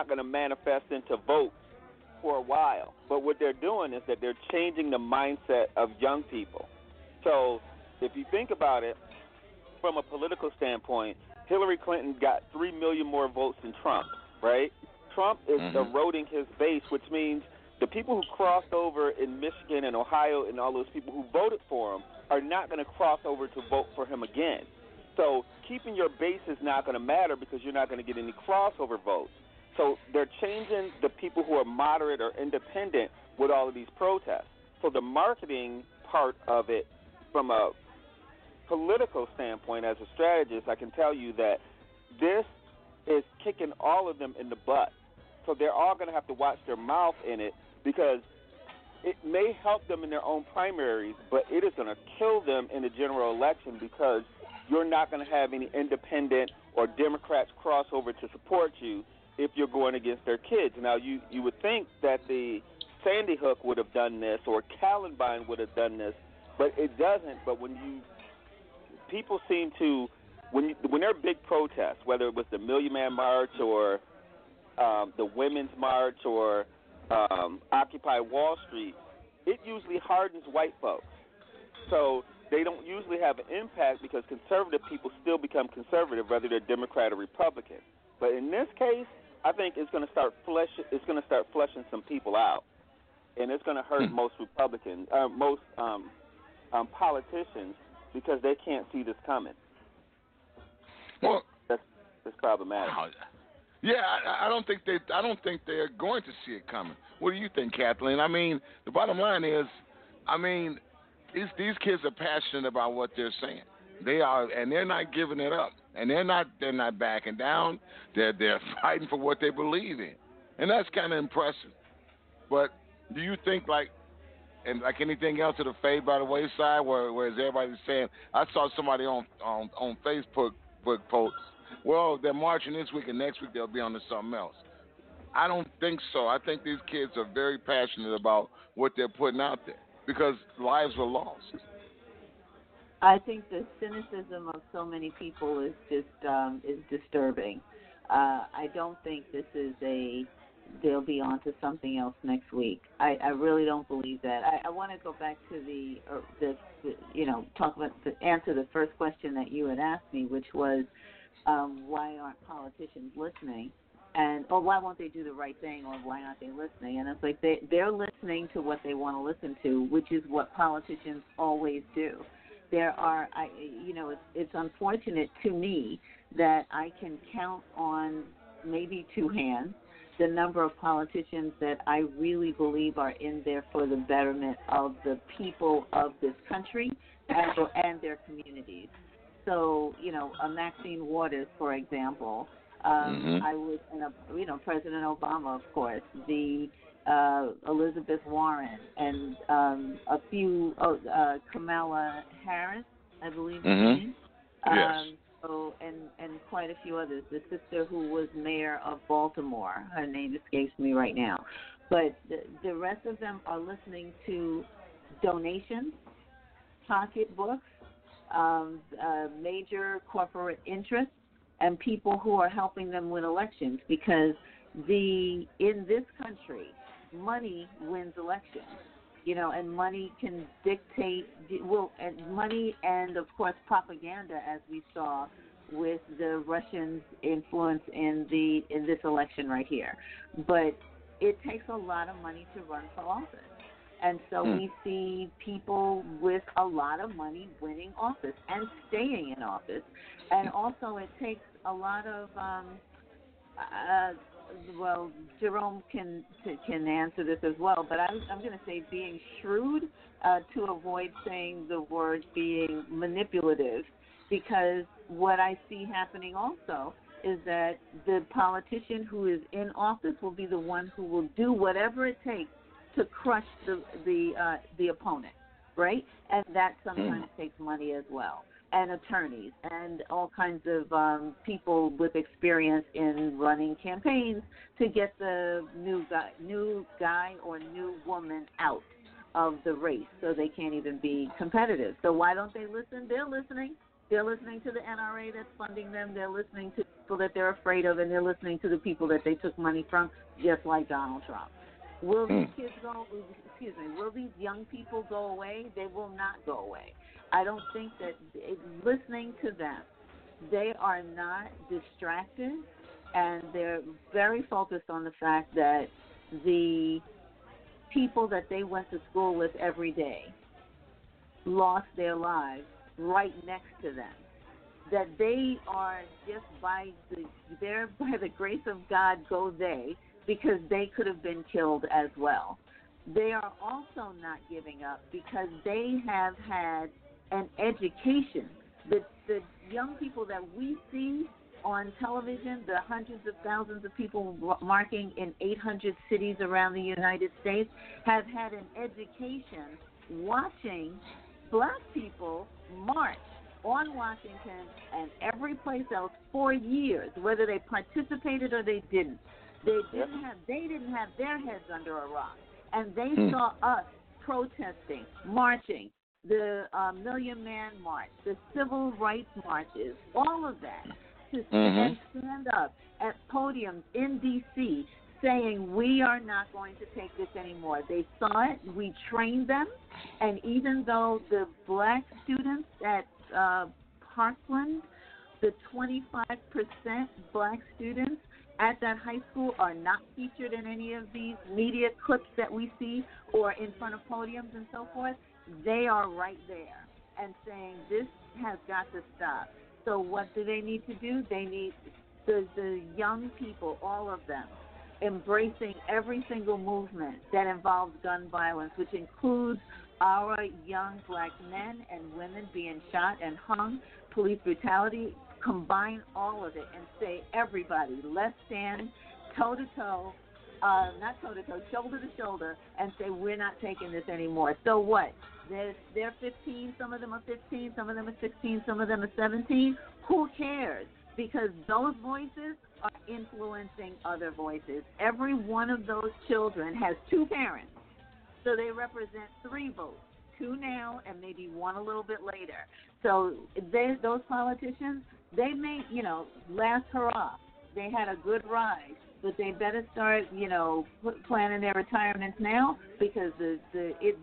going to manifest into votes for a while. But what they're doing is that they're changing the mindset of young people. So if you think about it, from a political standpoint, Hillary Clinton got 3 million more votes than Trump, right? Trump is eroding his base, which means the people who crossed over in Michigan and Ohio and all those people who voted for him are not going to cross over to vote for him again. So keeping your base is not going to matter because you're not going to get any crossover votes. So they're changing the people who are moderate or independent with all of these protests. So the marketing part of it from a political standpoint, as a strategist, I can tell you that this is kicking all of them in the butt. So they're all going to have to watch their mouth in it because it may help them in their own primaries, but it is going to kill them in the general election because you're not going to have any independent or Democrats crossover to support you if you're going against their kids. Now, you would think that the Sandy Hook would have done this or Columbine would have done this, but it doesn't. But when people seem to, when there are big protests, whether it was the Million Man March or the Women's March or Occupy Wall Street, it usually hardens white folks. So they don't usually have an impact because conservative people still become conservative, whether they're Democrat or Republican. But in this case, I think it's going to start fleshing some people out, and it's going to hurt most politicians because they can't see this coming. Well, that's problematic. Wow. Yeah, I don't think they're going to see it coming. What do you think, Kathleen? I mean, the bottom line is, these kids are passionate about what they're saying. They are, and they're not giving it up, and they're not backing down. They're fighting for what they believe in, and that's kind of impressive. But do you think like anything else that'll fade by the wayside? Where is everybody saying? I saw somebody on Facebook post. Well, they're marching this week, and next week they'll be on to something else. I don't think so. I think these kids are very passionate about what they're putting out there because lives were lost. I think the cynicism of so many people is just is disturbing. I don't think this is they'll be on to something else next week. I really don't believe that. I want to go back to answer the first question that you had asked me, which was, why aren't politicians listening? And why won't they do the right thing, or why aren't they listening? And it's like they're listening to what they want to listen to, which is what politicians always do. There are, it's unfortunate to me that I can count on maybe two hands the number of politicians that I really believe are in there for the betterment of the people of this country and their communities. So, Maxine Waters, for example, I was, President Obama, of course, Elizabeth Warren, and a few, Kamala Harris, I believe. Yes. So, and quite a few others. The sister who was mayor of Baltimore, her name escapes me right now. But the rest of them are listening to donations, pocketbooks, major corporate interests, and people who are helping them win elections, because in this country, money wins elections, and money can dictate, and money and, of course, propaganda, as we saw with the Russians' influence in this election right here. But it takes a lot of money to run for office. And so we see people with a lot of money winning office and staying in office. And also it takes a lot of Jerome can answer this as well, but I'm going to say being shrewd to avoid saying the word being manipulative, because what I see happening also is that the politician who is in office will be the one who will do whatever it takes to crush the opponent, right? And that sometimes takes money as well, and attorneys and all kinds of people with experience in running campaigns to get the new guy or new woman out of the race so they can't even be competitive. So why don't they listen? They're listening. They're listening to the NRA that's funding them. They're listening to people that they're afraid of, and they're listening to the people that they took money from, just like Donald Trump. Will these kids go? Excuse me. Will these young people go away? They will not go away. I don't think that listening to them, they are not distracted, and they're very focused on the fact that the people that they went to school with every day lost their lives right next to them. That they are just by the grace of God go they, because they could have been killed as well. They are also not giving up because they have had an education. The young people that we see on television, the hundreds of thousands of people marching in 800 cities around the United States, have had an education watching black people march on Washington and every place else for years, whether they participated or they didn't. They didn't have their heads under a rock, and they saw us protesting, marching, the Million Man March, the Civil Rights marches, all of that, to stand up at podiums in D.C. saying we are not going to take this anymore. They saw it. We trained them, and even though the black students at Parkland, the 25% black students at that high school are not featured in any of these media clips that we see or in front of podiums and so forth, they are right there and saying this has got to stop. So what do they need to do? They need the young people, all of them, embracing every single movement that involves gun violence, which includes our young black men and women being shot and hung, police brutality. Combine all of it and say, everybody, let's stand shoulder to shoulder, and say we're not taking this anymore. So what? They're 15, some of them are 15, some of them are 16, some of them are 17. Who cares? Because those voices are influencing other voices. Every one of those children has two parents, so they represent three votes. Two now and maybe one a little bit later. So those politicians, they may, last hurrah. They had a good ride, but they better start, planning their retirements now because this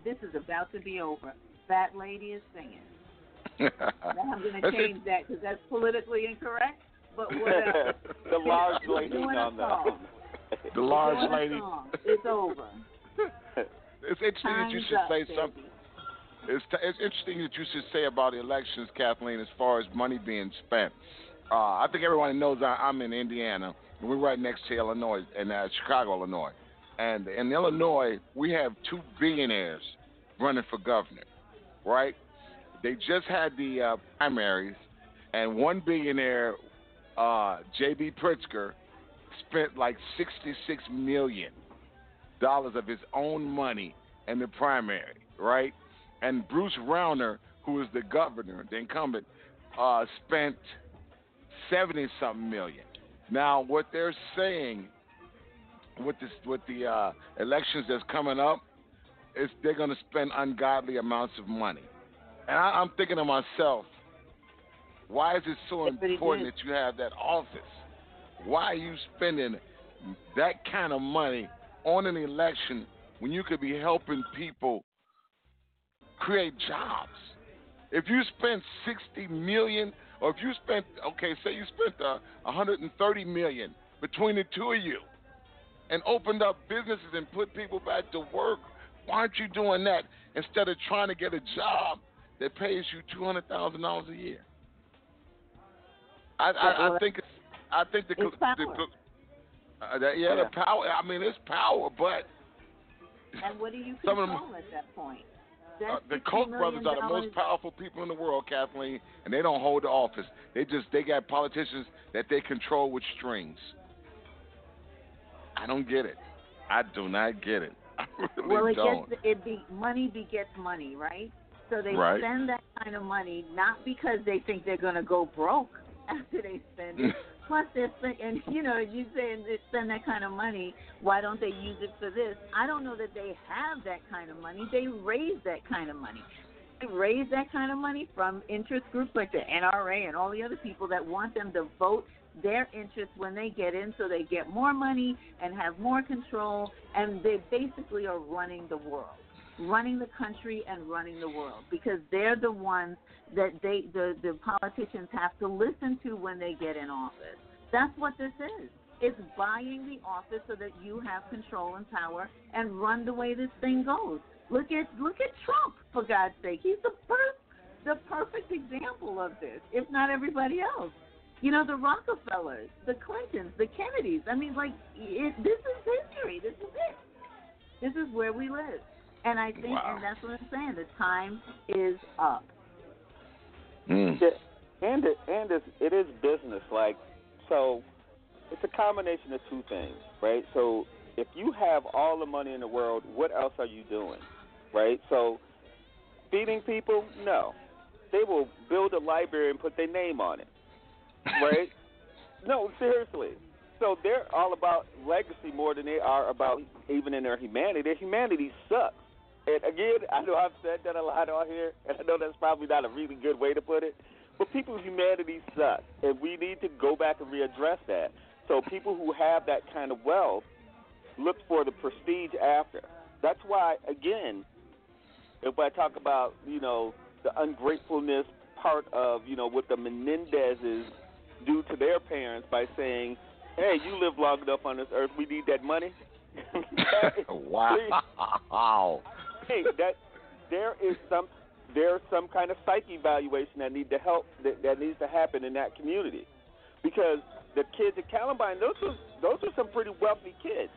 is about to be over. That lady is singing. Now I'm going to change that because that's politically incorrect, but whatever. The large lady on that. The large lady. It's over. It's interesting that you should say something. It's interesting that you should say about elections, Kathleen, as far as money being spent. I think everyone knows I'm in Indiana, and we're right next to Illinois, and Chicago, Illinois. And in Illinois, we have two billionaires running for governor, right? They just had the primaries, and one billionaire, J.B. Pritzker, spent like $66 million of his own money in the primary, right? And Bruce Rauner, who is the governor, the incumbent, spent 70-something million. Now, what they're saying with the elections that's coming up is they're going to spend ungodly amounts of money. And I'm thinking to myself, why is it so important that you have that office? Why are you spending that kind of money on an election when you could be helping people create jobs? If you spend $60 million, or if you spent, say you spent $130 million between the two of you and opened up businesses and put people back to work, why aren't you doing that instead of trying to get a job that pays you $200,000 a year? I think the power. I mean, it's power, but and what do you control at that point? The Koch brothers are the most powerful people in the world, Kathleen, and they don't hold the office. They got politicians that they control with strings. I don't get it. I do not get it. I really don't. Money begets money, right? So they spend that kind of money not because they think they're going to go broke after they spend it. Plus, you saying they spend that kind of money, why don't they use it for this? I don't know that they have that kind of money. They raise that kind of money. They raise that kind of money from interest groups like the NRA and all the other people that want them to vote their interest when they get in so they get more money and have more control, and they basically are running the world. Running the country and running the world, because they're the ones that the politicians have to listen to when they get in office. That's what this is. It's buying the office so that you have control and power and run the way this thing goes. Look at Trump, for God's sake. He's the perfect example of this, if not everybody else. The Rockefellers, the Clintons, the Kennedys. I mean, this is history. This is it. This is where we live. And I think, and that's what I'm saying, the time is up. Mm. It is business. So it's a combination of two things, right? So if you have all the money in the world, what else are you doing, right? So feeding people? No. they will build a library and put their name on it, right? No, seriously. So they're all about legacy more than they are about even in their humanity. Their humanity sucks. And again, I know I've said that a lot on here, and I know that's probably not a really good way to put it, but people's humanity sucks, and we need to go back and readdress that. So people who have that kind of wealth look for the prestige after. That's why, again, if I talk about, you know, the ungratefulness part of, you know, what the Menendezes do to their parents by saying, hey, you live long enough on this earth, we need that money. Wow. Hey, that there's some kind of psych evaluation that needs to happen in that community, because the kids at Columbine, those are some pretty wealthy kids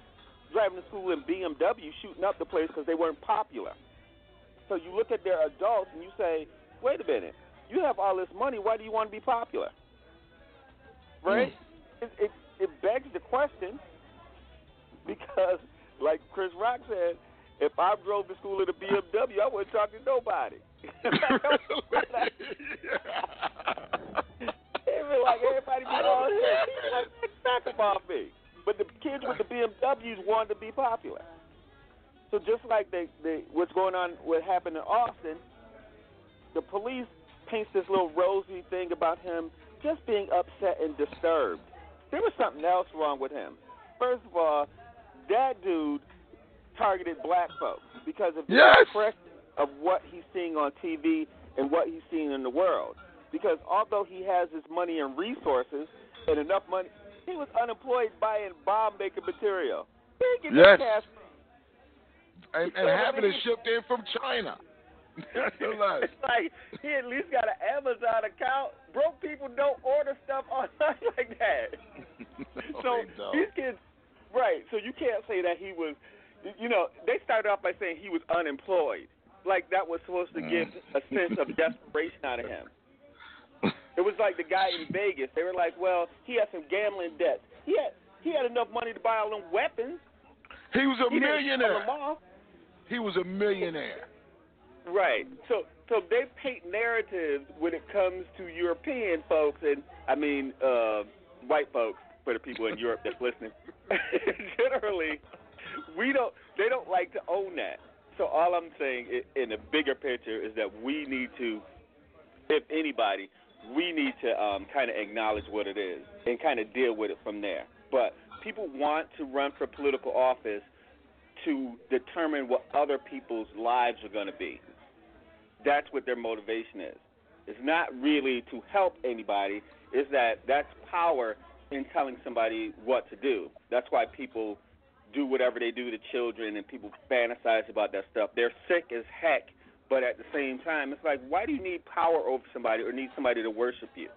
driving to school in BMW, shooting up the place because they weren't popular. So you look at their adults and you say, wait a minute, you have all this money, why do you want to be popular? Right? It begs the question, because like Chris Rock said, if I drove to school in a BMW, I wouldn't talk to nobody. It'd be like everybody be all here. He's like, talk about me. But the kids with the BMWs wanted to be popular. So just like what's going on, what happened in Austin, the police paints this little rosy thing about him just being upset and disturbed. There was something else wrong with him. First of all, that dude targeted black folks because of the oppression of what he's seeing on TV and what he's seeing in the world. Because although he has his money and resources and enough money, he was unemployed buying bomb-making material. He didn't get cash. And having it shipped in from China. It's like he at least got an Amazon account. Broke people don't order stuff online like that. No, these kids, right? So you can't say that he was. You know, they started off by saying he was unemployed, like that was supposed to give a sense of desperation out of him. It was like the guy in Vegas. They were like, well, he had some gambling debts. He had enough money to buy all them weapons. He was a millionaire. He was a millionaire. Right. So they paint narratives when it comes to European folks, and I mean white folks, for the people in Europe that's listening. Generally, they don't like to own that. So all I'm saying in the bigger picture is that we need to, if anybody, we need to kind of acknowledge what it is and kind of deal with it from there. But people want to run for political office to determine what other people's lives are going to be. That's what their motivation is. It's not really to help anybody. It's that's power in telling somebody what to do. That's why people do whatever they do to children, and people fantasize about that stuff. They're sick as heck, but at the same time, it's like, why do you need power over somebody or need somebody to worship you?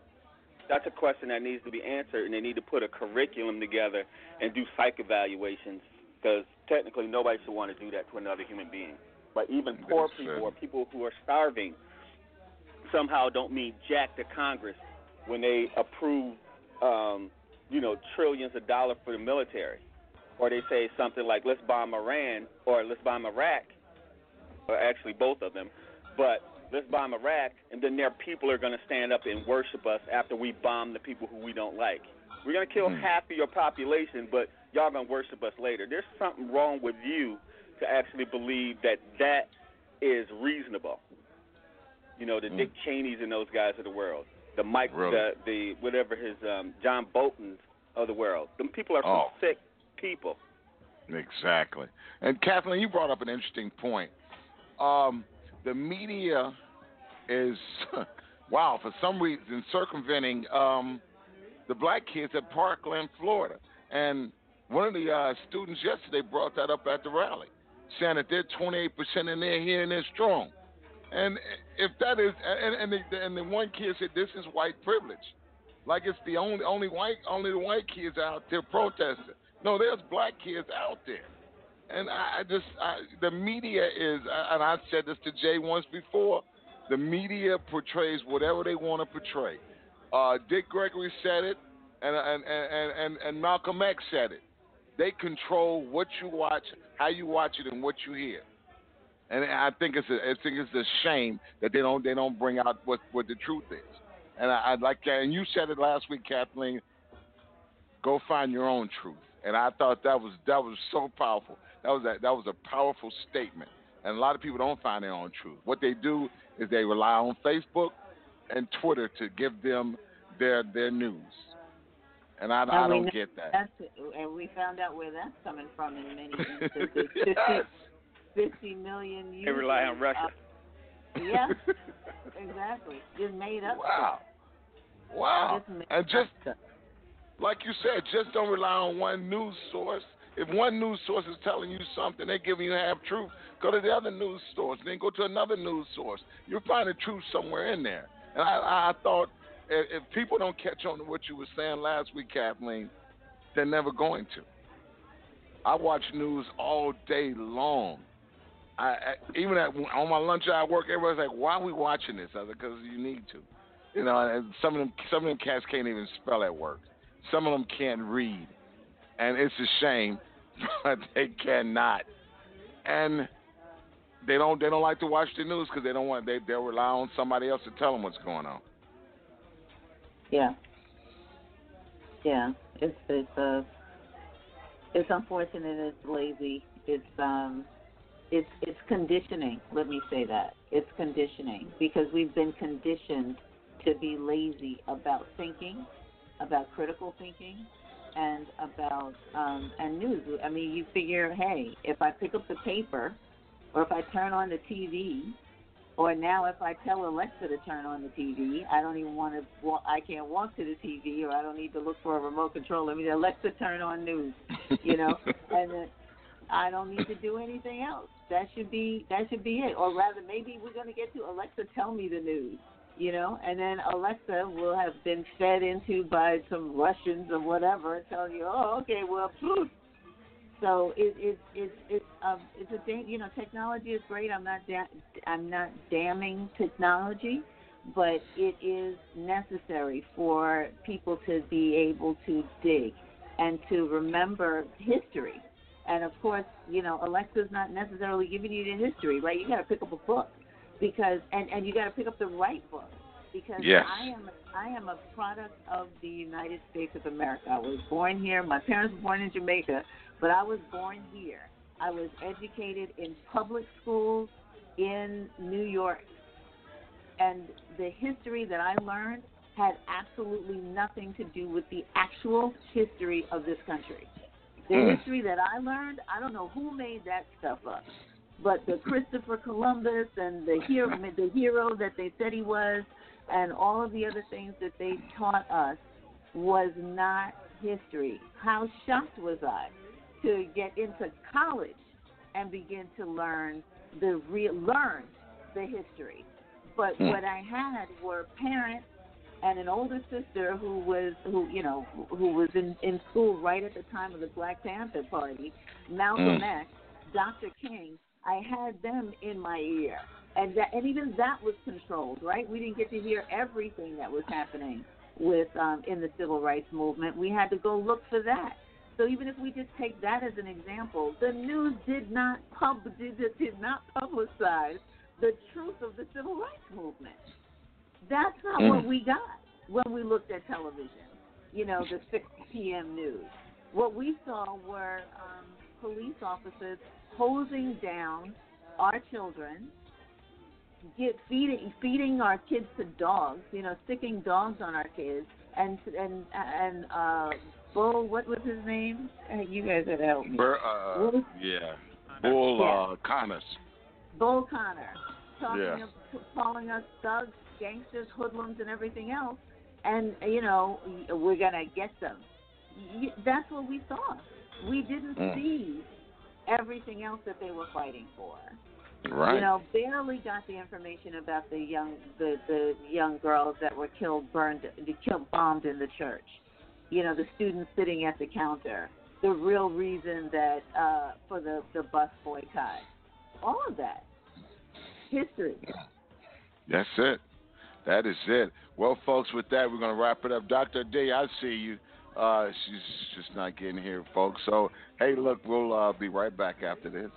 That's a question that needs to be answered, and they need to put a curriculum together and do psych evaluations, because technically nobody should want to do that to another human being. But even poor people or people who are starving somehow don't mean jack to Congress when they approve, trillions of dollars for the military. Or they say something like, let's bomb Iran or let's bomb Iraq, or actually both of them, but let's bomb Iraq, and then their people are going to stand up and worship us after we bomb the people who we don't like. We're going to kill half of your population, but y'all going to worship us later. There's something wrong with you to actually believe that is reasonable. You know, the Dick Cheneys and those guys of the world, the Mike, really? the whatever his John Bolton's of the world. Them people are some sick people. Exactly. And Kathleen, you brought up an interesting point. The media is, wow, for some reason, circumventing the black kids at Parkland, Florida. And one of the students yesterday brought that up at the rally, saying that they're 28% and they're here and they're strong. And if that is, and the one kid said, this is white privilege. Like it's the only the white kids out there protesting. No, there's black kids out there. And I the media is, and I said this to Jay once before, the media portrays whatever they want to portray. Dick Gregory said it, and Malcolm X said it. They control what you watch, how you watch it, and what you hear. And I think it's a shame that they don't bring out what the truth is. And I'd like that. And you said it last week, Kathleen. Go find your own truth. And I thought that was so powerful. That was a powerful statement. And a lot of people don't find their own truth. What they do is they rely on Facebook and Twitter to give them their news. And I don't get that. And we found out where that's coming from in many instances. Yes. 50 million users. They rely on Russia. Yeah, exactly. Just made up. Wow. Stuff. Wow. And just, like you said, just don't rely on one news source. If one news source is telling you something, they're giving you half truth, go to the other news source, then go to another news source. You'll find the truth somewhere in there. And I thought if people don't catch on to what you were saying last week, Kathleen, they're never going to. I watch news all day long. On my lunch hour at work, everybody's like, why are we watching this? I was like, because you need to. You know, and some of them cats can't even spell at work. Some of them can't read. And it's a shame, but they cannot. And they don't like to watch the news because they'll rely on somebody else to tell them what's going on. Yeah. Yeah. It's unfortunate. It's lazy. It's conditioning. Let me say that. It's conditioning because we've been conditioned to be lazy about thinking, about critical thinking. And about and news. I mean, you figure, hey, if I pick up the paper, or if I turn on the TV, or now if I tell Alexa to turn on the TV, I don't even want to. Well, I can't walk to the TV, or I don't need to look for a remote control. I mean, Alexa, turn on news. You know, and then I don't need to do anything else. That should be it. Or rather, maybe we're going to get to Alexa, tell me the news. You know, and then Alexa will have been fed into by some Russians or whatever, telling you, "Oh, okay, well, poof." So it's technology is great. I'm not damning technology, but it is necessary for people to be able to dig and to remember history. And of course, you know, Alexa's not necessarily giving you the history, right? You got to pick up a book. Because and you got to pick up the right book because yes. I am a product of the United States of America. I was born here. My parents were born in Jamaica, but I was born here. I was educated in public schools in New York, and the history that I learned had absolutely nothing to do with the actual history of this country. The history that I learned, I don't know who made that stuff up. But the Christopher Columbus and the hero that they said he was and all of the other things that they taught us was not history. How shocked was I to get into college and begin to learn the history. But what I had were parents and an older sister who was in school right at the time of the Black Panther Party, Malcolm X, Dr. King. I had them in my ear, and even that was controlled, right? We didn't get to hear everything that was happening with in the Civil Rights Movement. We had to go look for that. So even if we just take that as an example, the news did not publicize the truth of the Civil Rights Movement. That's not what we got when we looked at television, you know, the 6 p.m. news. What we saw were police officers hosing down our children, feeding our kids to dogs, you know, sticking dogs on our kids, and Bull, what was his name? You guys had helped me. Connors. Bull Connor, calling us thugs, gangsters, hoodlums, and everything else, and you know, we're gonna get them. That's what we saw. We didn't see everything else that they were fighting for. Right. You know, barely got the information about the young girls that were bombed in the church. You know, the students sitting at the counter. The real reason that for the bus boycott. All of that. History. That's it. That is it. Well, folks, with that, we're going to wrap it up. Dr. D, I see you. She's just not getting here, folks. So, hey, look, we'll be right back after this.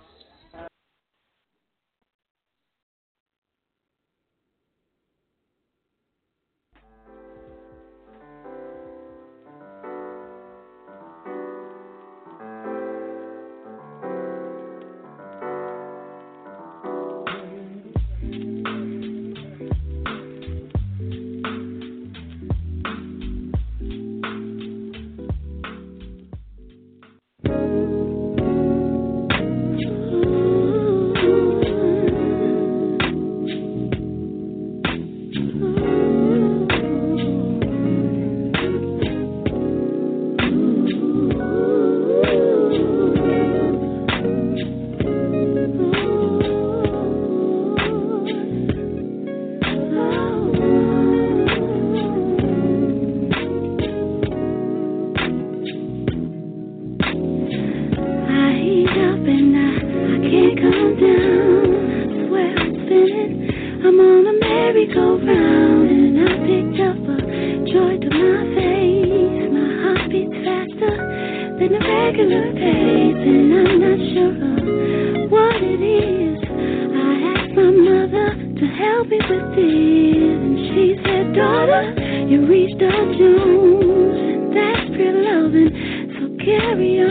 help me with this. And she said, daughter, you reached a June, and that's real loving, so carry on.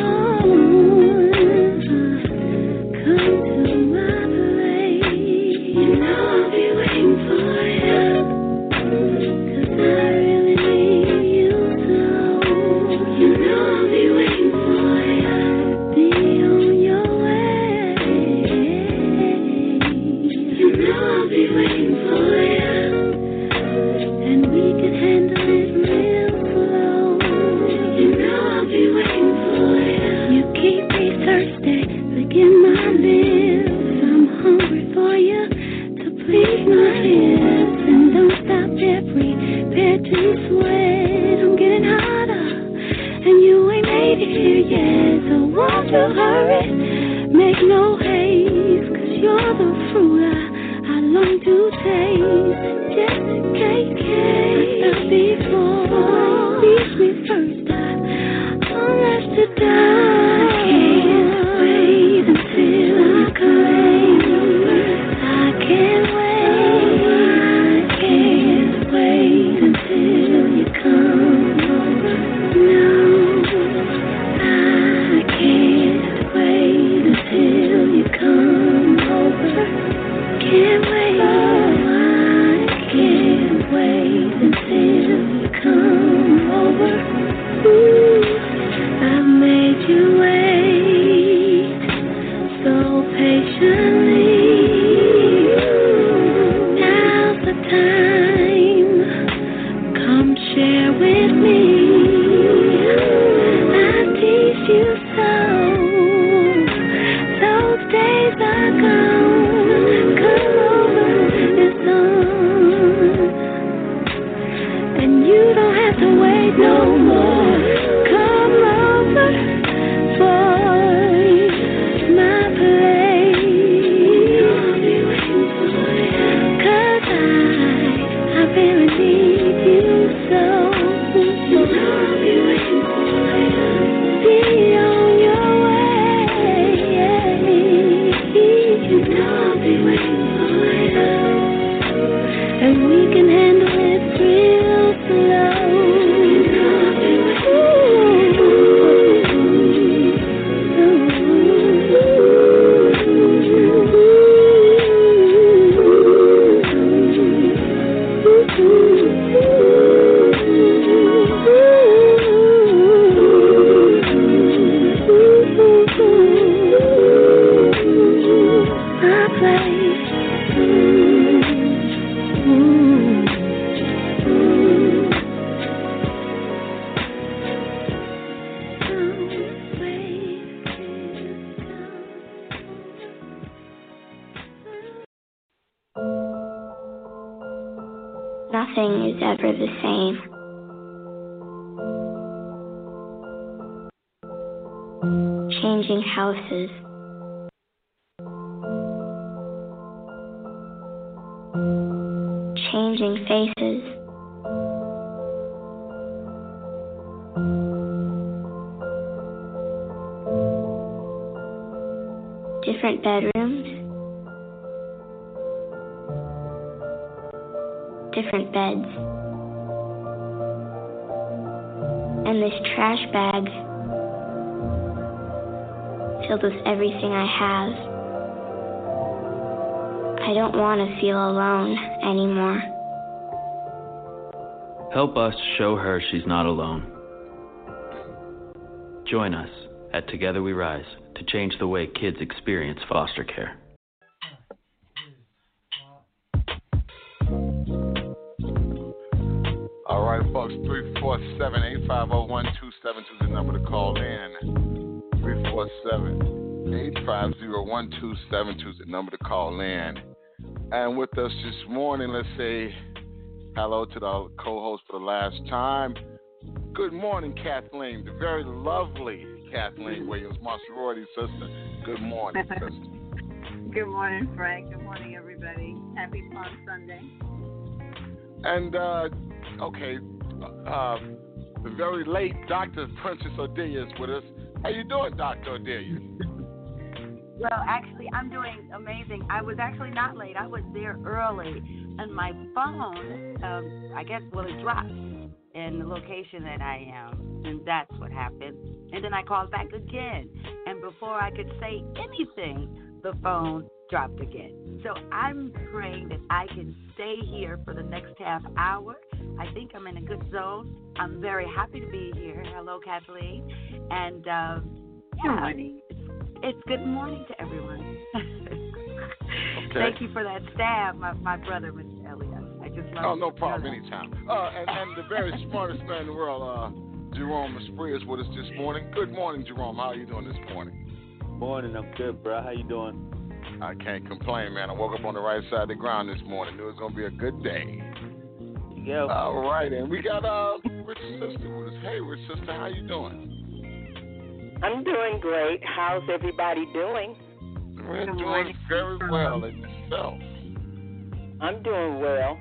Come to my place, and I'll be waiting for you, 'cause I really need you so. You know I'll be waiting for you, be on your way. You know I'll be waiting for you, and we can handle it real slow. You know I'll be waiting for you. You keep me thirsty, licking my lips. I'm hungry for you to please my hips. And don't stop there, prepare to sweat. I'm getting hotter, and you ain't made it here yet. So won't you hurry, make no haste, 'cause you're the fruit I long to taste. Just a cake, I've before. Reach me first, I'm left to die. I can't wait until I come. I can't wait, I can't wait until you come. No, I can't wait until you come over. Can't wait, I can't wait until you come over. Ooh, I made you wait so patiently. Now's the time, come share with me. I teased you so, those days are gone. Come over, it's on, and you don't have to wait no more. Come over for my place, 'cause I really need you so. Be on your way, and we can handle it real slow. Nothing is ever the same. Changing houses, changing faces, different bedrooms, different beds, and this trash bag filled with everything I have. I don't want to feel alone anymore. Help us show her she's not alone. Join us at Together We Rise to change the way kids experience foster care. All right, folks, 347-850-1272 is the number to call in. 347-850-1272 is the number to call in. And with us this morning, let's say hello to the co-host for the last time. Good morning, Kathleen, the very lovely Kathleen Williams, my sorority sister. Good morning, sister. Good morning, Frank. Good morning, everybody. Happy Palm Sunday. And, the very late Dr. Princess Odelia is with us. How you doing, Dr. Odelia? Well, actually, I'm doing amazing. I was actually not late. I was there early, and my phone, I guess, well, it dropped in the location that I am, and that's what happened. And then I called back again, and before I could say anything, the phone dropped again. So I'm praying that I can stay here for the next half hour. I think I'm in a good zone. I'm very happy to be here. Hello, Kathleen. And, it's good morning to everyone. Okay. Thank you for that stab, my brother, Mr. Elliott. I just love you. Oh, no problem. Anytime. And the very smartest man in the world, Jerome Esprit, is with us this morning. Good morning, Jerome. How are you doing this morning? Morning. I'm good, bro. How you doing? I can't complain, man. I woke up on the right side of the ground this morning. Knew it was going to be a good day. Yeah. All right. And we got Rich's sister with us. Hey, Rich's sister, how you doing? I'm doing great. How's everybody doing? We're doing very well. And yourself? I'm doing well.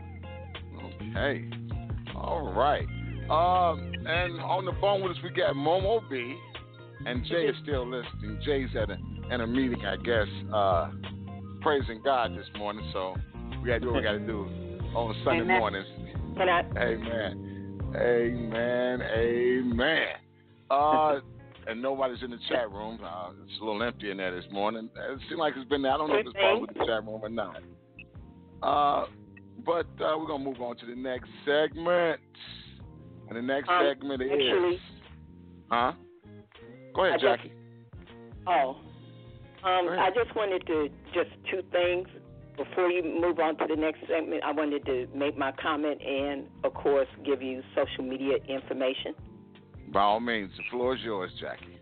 Okay. All right. And on the phone with us, we got Momo B. And Jay is still listening. Jay's at a meeting, I guess, praising God this morning. So we got to do what we got to do on Sunday mornings. Amen. Amen. Amen. And nobody's in the chat room. It's a little empty in there this morning. It seems like it's been there. I don't know if it's probably with the chat room or not. But we're going to move on to the next segment. And the next segment is... Actually, go ahead, Jackie. I just wanted to, just two things. Before you move on to the next segment, I wanted to make my comment and, of course, give you social media information. By all means, the floor is yours, Jackie.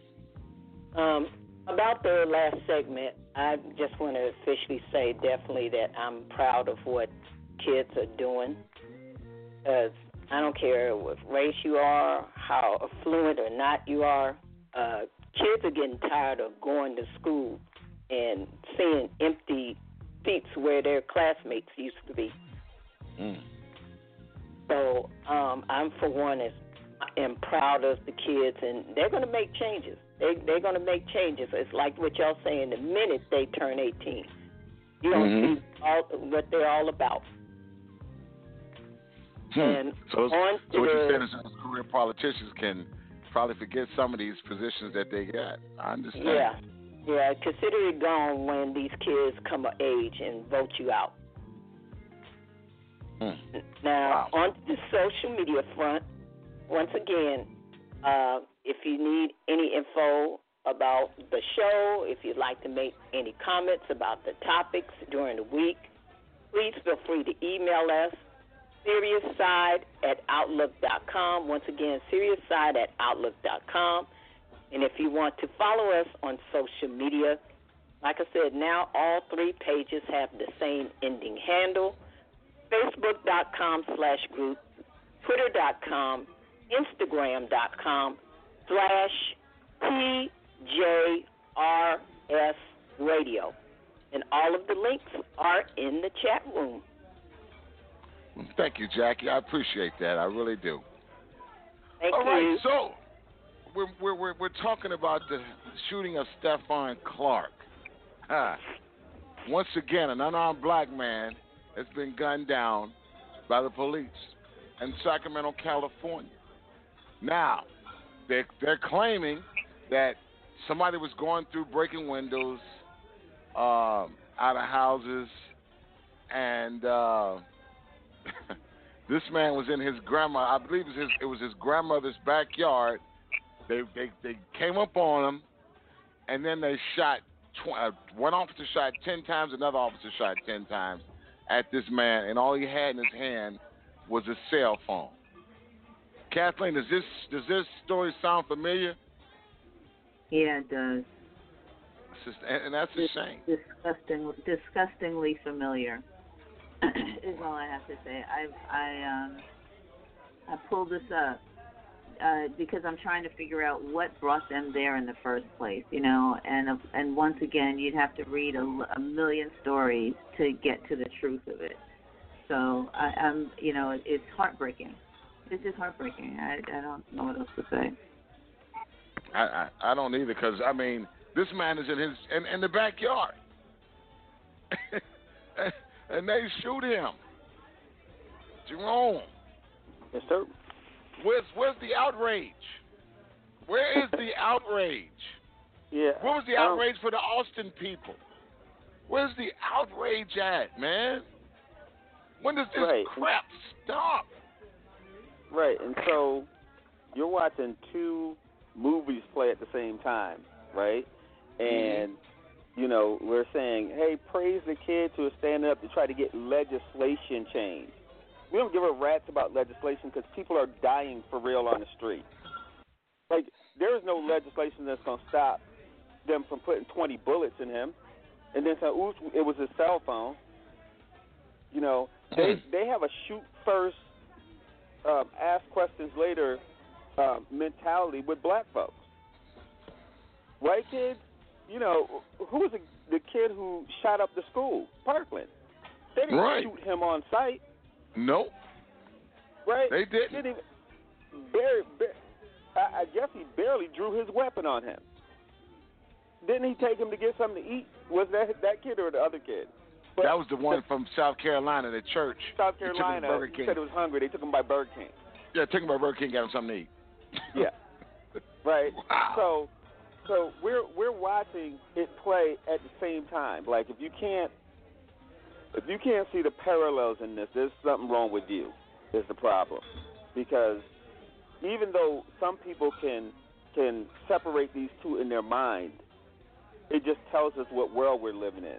About the last segment, I just want to officially say definitely that I'm proud of what kids are doing. Because I don't care what race you are, how affluent or not you are, kids are getting tired of going to school and seeing empty seats where their classmates used to be. Mm. So I'm, for one, am proud of the kids, and they're going to make changes. They're going to make changes. It's like what y'all saying, the minute they turn 18. You don't see what they're all about. And so what you're saying is that career politicians can probably forget some of these positions that they got. I understand. Yeah. Consider it gone when these kids come of age and vote you out. Hmm. Now, on the social media front, once again, if you need any info about the show, if you'd like to make any comments about the topics during the week, please feel free to email us. SeriousSide@Outlook.com. Once again, SeriousSide@Outlook.com. And if you want to follow us on social media, like I said, now all three pages have the same ending handle. Facebook.com/group, Twitter.com, Instagram.com/TJRS Radio. And all of the links are in the chat room. Thank you, Jackie. I appreciate that. I really do. Thank you. All right, so we're talking about the shooting of Stephon Clark. Once again, an unarmed black man has been gunned down by the police in Sacramento, California. Now, they're claiming that somebody was going through breaking windows out of houses and... this man was in his grandma. I believe it was his grandmother's backyard. They came up on him, and then they shot. One officer shot 10 times. Another officer shot 10 times at this man, and all he had in his hand was a cell phone. Kathleen, does this story sound familiar? Yeah, it does. And that's a shame. Disgustingly familiar. Is all I have to say. I pulled this up because I'm trying to figure out what brought them there in the first place, you know. And once again, you'd have to read a million stories to get to the truth of it. So I'm, you know, it's heartbreaking. It's just heartbreaking. I don't know what else to say. I don't either because I mean This man is in the backyard. And they shoot him. Jerome. Yes, sir. Where's the outrage? Where is the outrage? Yeah. What was the outrage for the Austin people? Where's the outrage at, man? When does this crap stop? Right, and so you're watching two movies play at the same time, right? And, you know, we're saying, hey, praise the kids who are standing up to try to get legislation changed. We don't give a rat's about legislation because people are dying for real on the street. Like, there is no legislation that's going to stop them from putting 20 bullets in him. And then say, oops, it was his cell phone. You know, they have a shoot first, ask questions later mentality with black folks. White kids, you know, who was the kid who shot up the school? Parkland. They didn't shoot him on sight. Nope. Right? They didn't. I guess he barely drew his weapon on him. Didn't he take him to get something to eat? Was that kid or the other kid? But that was the one from South Carolina, the church. South Carolina, he said he was hungry. They took him by Burger King. Yeah, took him by Burger King, got him something to eat. Yeah. Right. Wow. So we're watching it play at the same time. Like, if you can't see the parallels in this, there's something wrong with you is the problem. Because even though some people can separate these two in their mind, it just tells us what world we're living in,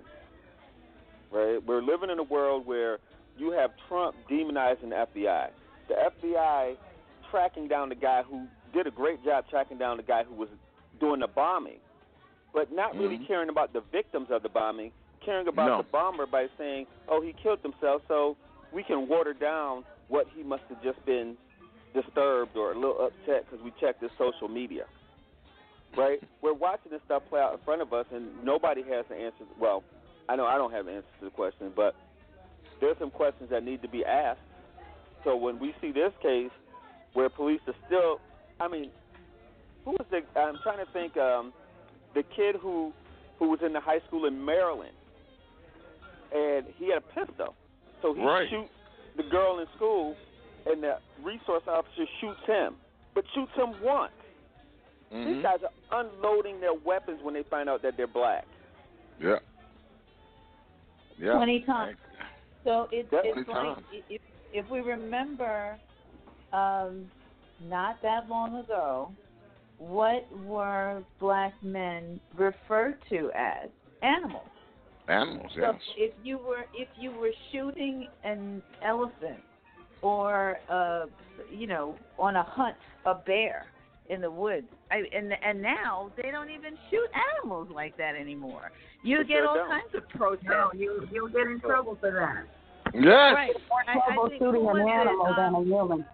right? We're living in a world where you have Trump demonizing the FBI. The FBI tracking down the guy who did a great job tracking down the guy who was doing the bombing, but not really caring about the victims of the bombing, caring about the bomber by saying, oh, he killed himself, so we can water down what he must have just been disturbed or a little upset because we checked his social media. Right? We're watching this stuff play out in front of us, and nobody has the answer. Well, I know I don't have the answer to the question, but there's some questions that need to be asked. So when we see this case where police are still, I mean, who was the? I'm trying to think. The kid who was in the high school in Maryland, and he had a pistol, so he shoots the girl in school, and the resource officer shoots him, but shoots him once. Mm-hmm. These guys are unloading their weapons when they find out that they're black. Yeah. Yeah. 20 times. So it's like if we remember not that long ago, what were black men referred to as? Animals. Animals, yes. So if you were shooting an elephant or you know, on a hunt, a bear in the woods. And now they don't even shoot animals like that anymore. You get all kinds of protests. No, you'll get in trouble for that. Yes. Right. More trouble shooting an animal than a human.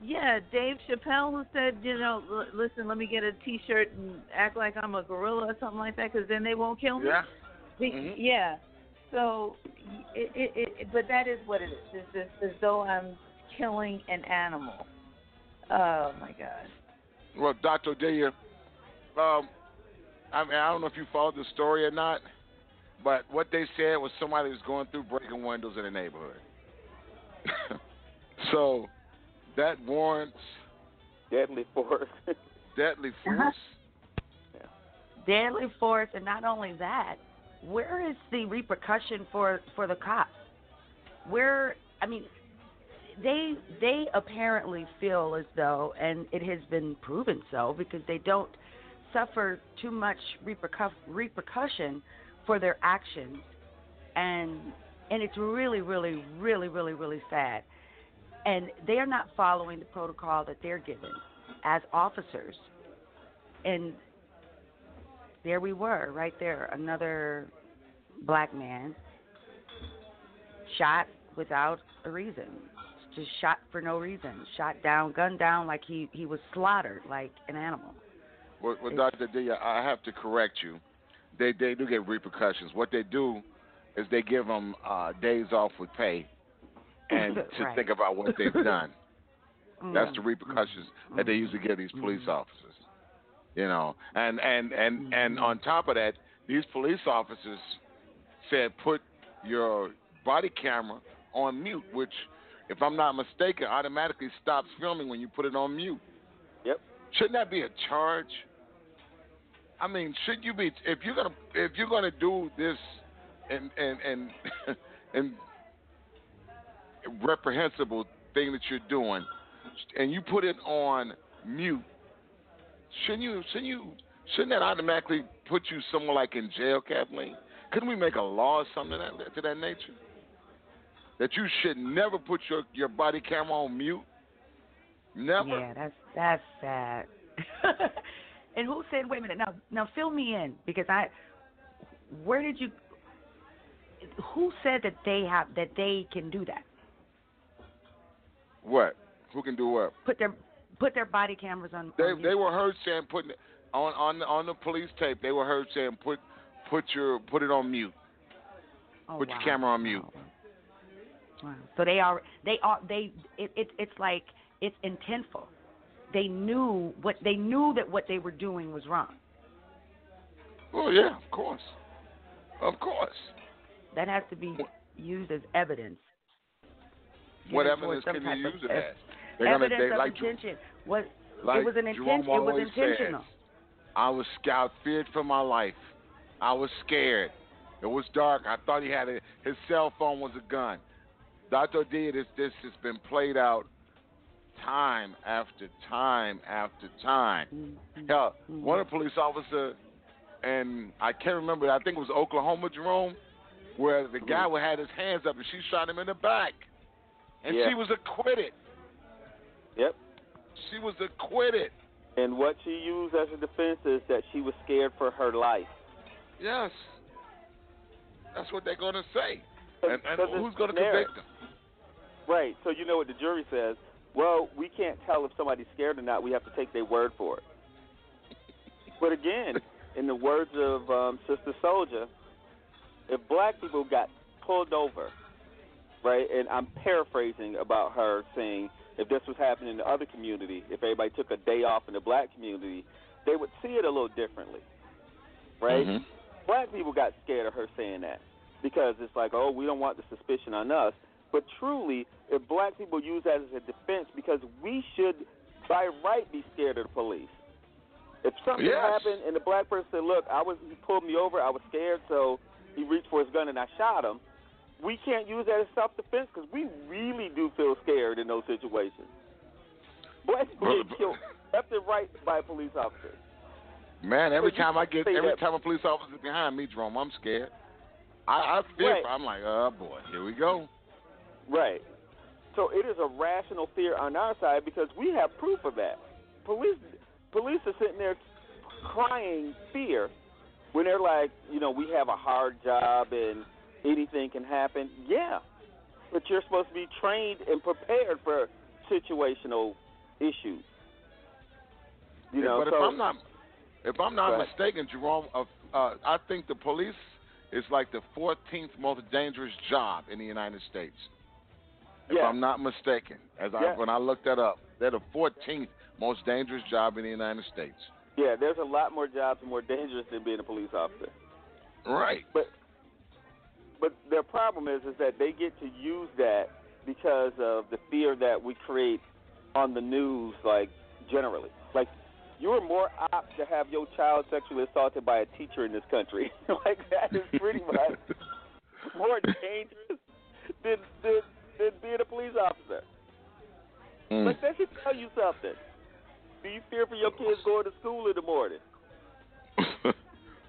Yeah, Dave Chappelle who said, you know, listen, let me get a T-shirt and act like I'm a gorilla or something like that, because then they won't kill me. Yeah. Yeah. So, but that is what it is. It's just as though I'm killing an animal. Oh my God. Well, Dr. Deya, I mean, I don't know if you followed the story or not, but what they said was somebody was going through breaking windows in the neighborhood. So that warrants deadly force. Yeah. Deadly force, and not only that, where is the repercussion for the cops? Where, I mean, They apparently feel as though, and it has been proven so, because they don't suffer too much repercussion for their actions, and it's really, really, really, really, really sad. And they are not following the protocol that they're given as officers. And there we were, right there, another black man shot without a reason. Just shot for no reason, shot down, gunned down like he was slaughtered like an animal. Well, Dr. Deya, I have to correct you. They do get repercussions. What they do is they give them days off with pay and to think about what they've done. That's the repercussions that they usually give these police officers. You know, and on top of that, these police officers said put your body camera on mute, which, if I'm not mistaken, automatically stops filming when you put it on mute. Yep. Shouldn't that be a charge? I mean, should you be, if you're gonna do this and reprehensible thing that you're doing, and you put it on mute, shouldn't that automatically put you somewhere like in jail, Kathleen? Couldn't we make a law or something to that nature? That you should never put your body camera on mute? Never? Yeah, that's sad. And who said, wait a minute, now fill me in, because who said that they can do that? What? Who can do what? Put their body cameras on. They were heard saying putting on the police tape. They were heard saying put it on mute. Oh, put your camera on mute. Wow. So it's like it's intentful. They knew that what they were doing was wrong. Oh yeah, of course. Of course. That has to be used as evidence. What evidence can you use it as? Evidence of intention. It was an intention. It was intentional. I feared for my life. I was scared. It was dark. I thought he had his cell phone was a gun. Dr. D, this has been played out time after time after time. Mm-hmm. Hell, one police officer, and I can't remember, I think it was Oklahoma, Jerome, where the guy had his hands up and she shot him in the back. And she was acquitted. Yep. She was acquitted. And what she used as a defense is that she was scared for her life. Yes. That's what they're going to say. And who's going to convict them? Right. So you know what the jury says. Well, we can't tell if somebody's scared or not. We have to take their word for it. But again, in the words of Sister Soldier, if black people got pulled over, right, and I'm paraphrasing about her saying, if this was happening in the other community, if everybody took a day off in the black community, they would see it a little differently, right? Mm-hmm. Black people got scared of her saying that because it's like, oh, we don't want the suspicion on us. But truly, if black people use that as a defense, because we should by right be scared of the police. If something happened and the black person said, look, he pulled me over, I was scared, so he reached for his gun and I shot him, we can't use that as self-defense because we really do feel scared in those situations. Black people get killed left and right by a police officer. Man, every time a police officer is behind me, Jerome, I'm scared. I fear. Right. I'm like, oh boy, here we go. Right. So it is a rational fear on our side because we have proof of that. Police are sitting there crying fear when they're like, you know, we have a hard job and anything can happen. Yeah, but you're supposed to be trained and prepared for situational issues. You know, but if I'm not mistaken, Jerome, I think the police is like the 14th most dangerous job in the United States. If I'm not mistaken, when I looked that up, they're the 14th most dangerous job in the United States. Yeah, there's a lot more jobs more dangerous than being a police officer. Right. But their problem is that they get to use that because of the fear that we create on the news, like, generally. Like, you're more apt to have your child sexually assaulted by a teacher in this country. Like, that is pretty much more dangerous than being a police officer. Mm. Like, that should tell you something. Do you fear for your kids going to school in the morning?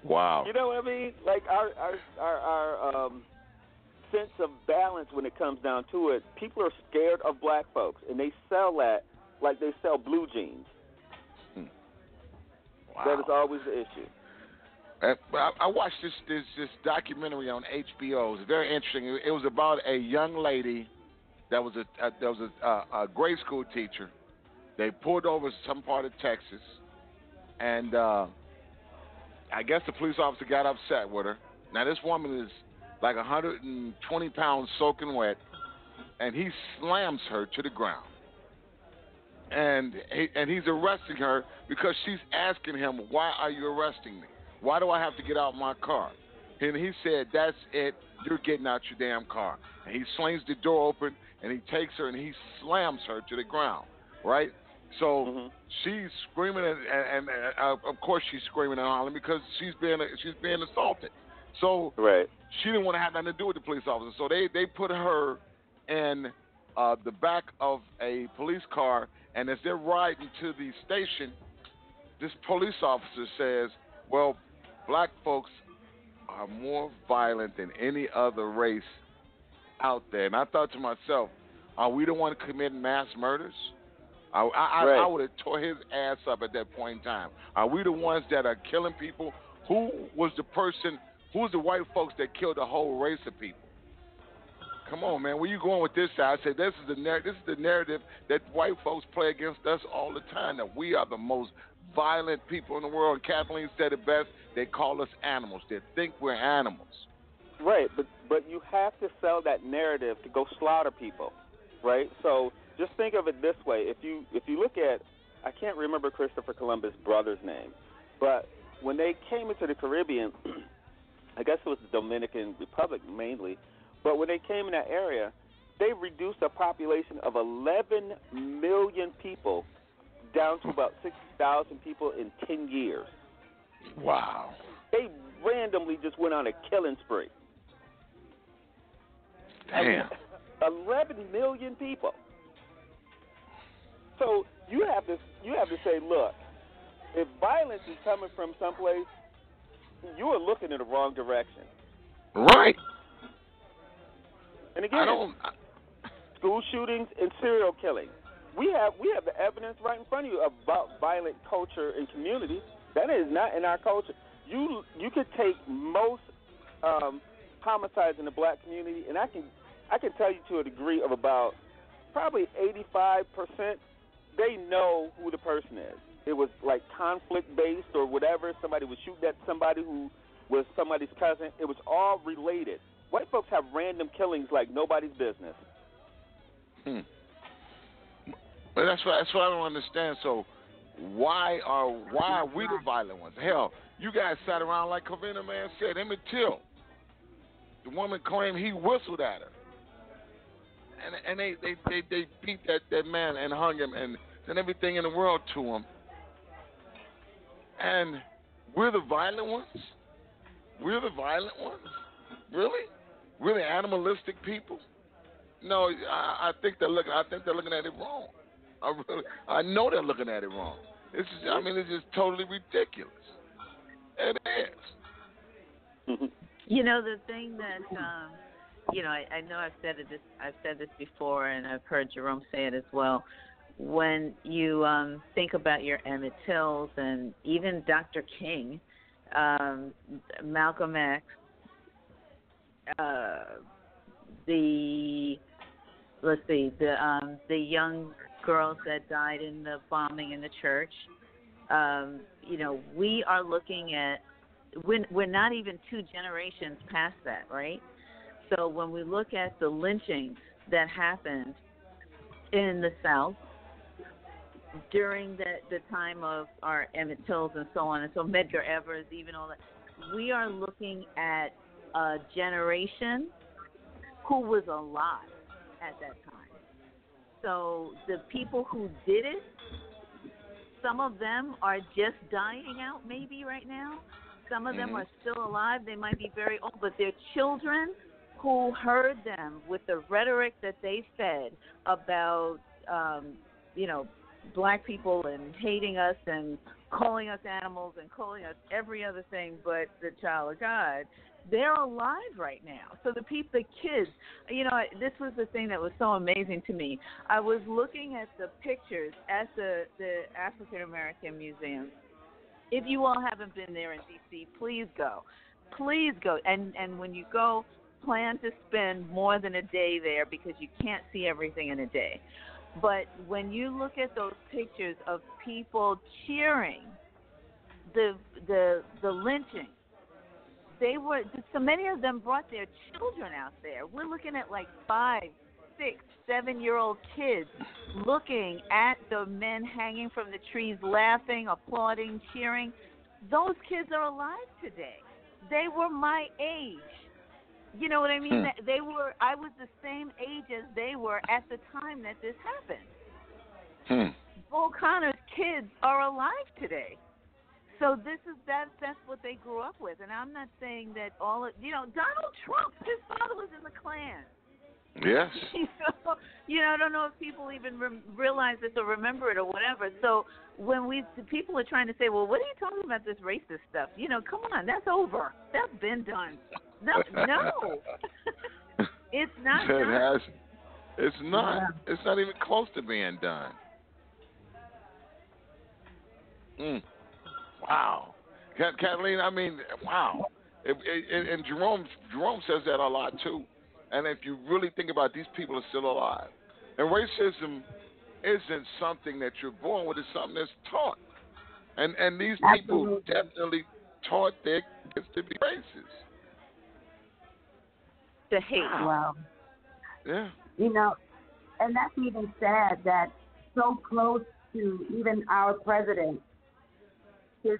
Wow. You know what I mean? Like our sense of balance when it comes down to it, people are scared of black folks, and they sell that like they sell blue jeans. Wow. That is always the issue. I watched this documentary on HBO. It was very interesting. It was about a young lady that was a grade school teacher. They pulled over some part of Texas, and I guess the police officer got upset with her. Now, this woman is like 120 pounds soaking wet, and he slams her to the ground. And he's arresting her because she's asking him, why are you arresting me? Why do I have to get out my car? And he said, that's it. You're getting out your damn car. And he slings the door open, and he takes her, and he slams her to the ground, right? So she's screaming, and of course she's screaming and hollering because she's being assaulted. So she didn't want to have nothing to do with the police officer. So they put her in the back of a police car, and as they're riding to the station, this police officer says, well, black folks are more violent than any other race out there. And I thought to myself, are we the one committing mass murders? I would have tore his ass up at that point in time. Are we the ones that are killing people? Who was the white folks that killed the whole race of people? Come on, man. Where you going with this side? I said, this is the narrative that white folks play against us all the time, that we are the most violent people in the world. Kathleen said it best. They call us animals. They think we're animals. Right, but you have to sell that narrative to go slaughter people, right? So just think of it this way. If you look at, I can't remember Christopher Columbus' brother's name, but when they came into the Caribbean, I guess it was the Dominican Republic mainly, but when they came in that area, they reduced a population of 11 million people down to about 60,000 people in 10 years. Wow. They randomly just went on a killing spree. Damn. 11 million people. So you have to say, look, if violence is coming from someplace, you are looking in the wrong direction. Right. And again, school shootings and serial killings. We have the evidence right in front of you about violent culture and communities. That is not in our culture. You could take most homicides in the black community, and I can tell you to a degree of about probably 85%. They know who the person is. It was like conflict-based or whatever. Somebody was shooting at somebody who was somebody's cousin. It was all related. White folks have random killings like nobody's business. Well, that's what I don't understand. So why are we the violent ones? Hell, you guys sat around like Covina Man said. Emmett Till, the woman claimed he whistled at her. And they beat that man and hung him and did everything in the world to him. And we're the violent ones? We're the violent ones? Really? We're the animalistic people? No, I think they're looking at it wrong. I know they're looking at it wrong. It's just totally ridiculous. It is. You know, the thing that I know I've said this before, and I've heard Jerome say it as well. When you think about your Emmett Tills and even Dr. King, Malcolm X, the young girls that died in the bombing in the church, we are looking at we're not even two generations past that, right? So when we look at the lynchings that happened in the South during the time of our Emmett Tills and so on, and so Medgar Evers, even all that, we are looking at a generation who was alive at that time. So the people who did it, some of them are just dying out maybe right now. Some of them are still alive. They might be very old, but their children who heard them with the rhetoric that they fed about, black people and hating us and calling us animals and calling us every other thing but the child of God, they're alive right now. So the kids, this was the thing that was so amazing to me. I was looking at the pictures at the African American Museum. If you all haven't been there in D.C., please go. Please go. And when you go, plan to spend more than a day there because you can't see everything in a day. But when you look at those pictures of people cheering the lynching, so many of them brought their children out there. We're looking at like 5, 6, 7-year-old kids looking at the men hanging from the trees, laughing, applauding, cheering. Those kids are alive today. They were my age. You know what I mean? They were. I was the same age as they were at the time that this happened. Bull Connor's kids are alive today. So this is that's what they grew up with. And I'm not saying that all of, you know, Donald Trump, his father was in the Klan. Yes. You know, I don't know if people even realize this or remember it or whatever. So when people are trying to say, well, what are you talking about, this racist stuff? You know, come on, that's over. That's been done. No. It's not done. It's not even close to being done. Wow. Kathleen, I mean, wow. And Jerome says that a lot, too. And if you really think about it, these people are still alive. And racism isn't something that you're born with. It's something that's taught. And these people definitely taught their kids to be racist. To hate. Wow. Yeah. You know, and that's even sad that so close to even our president, his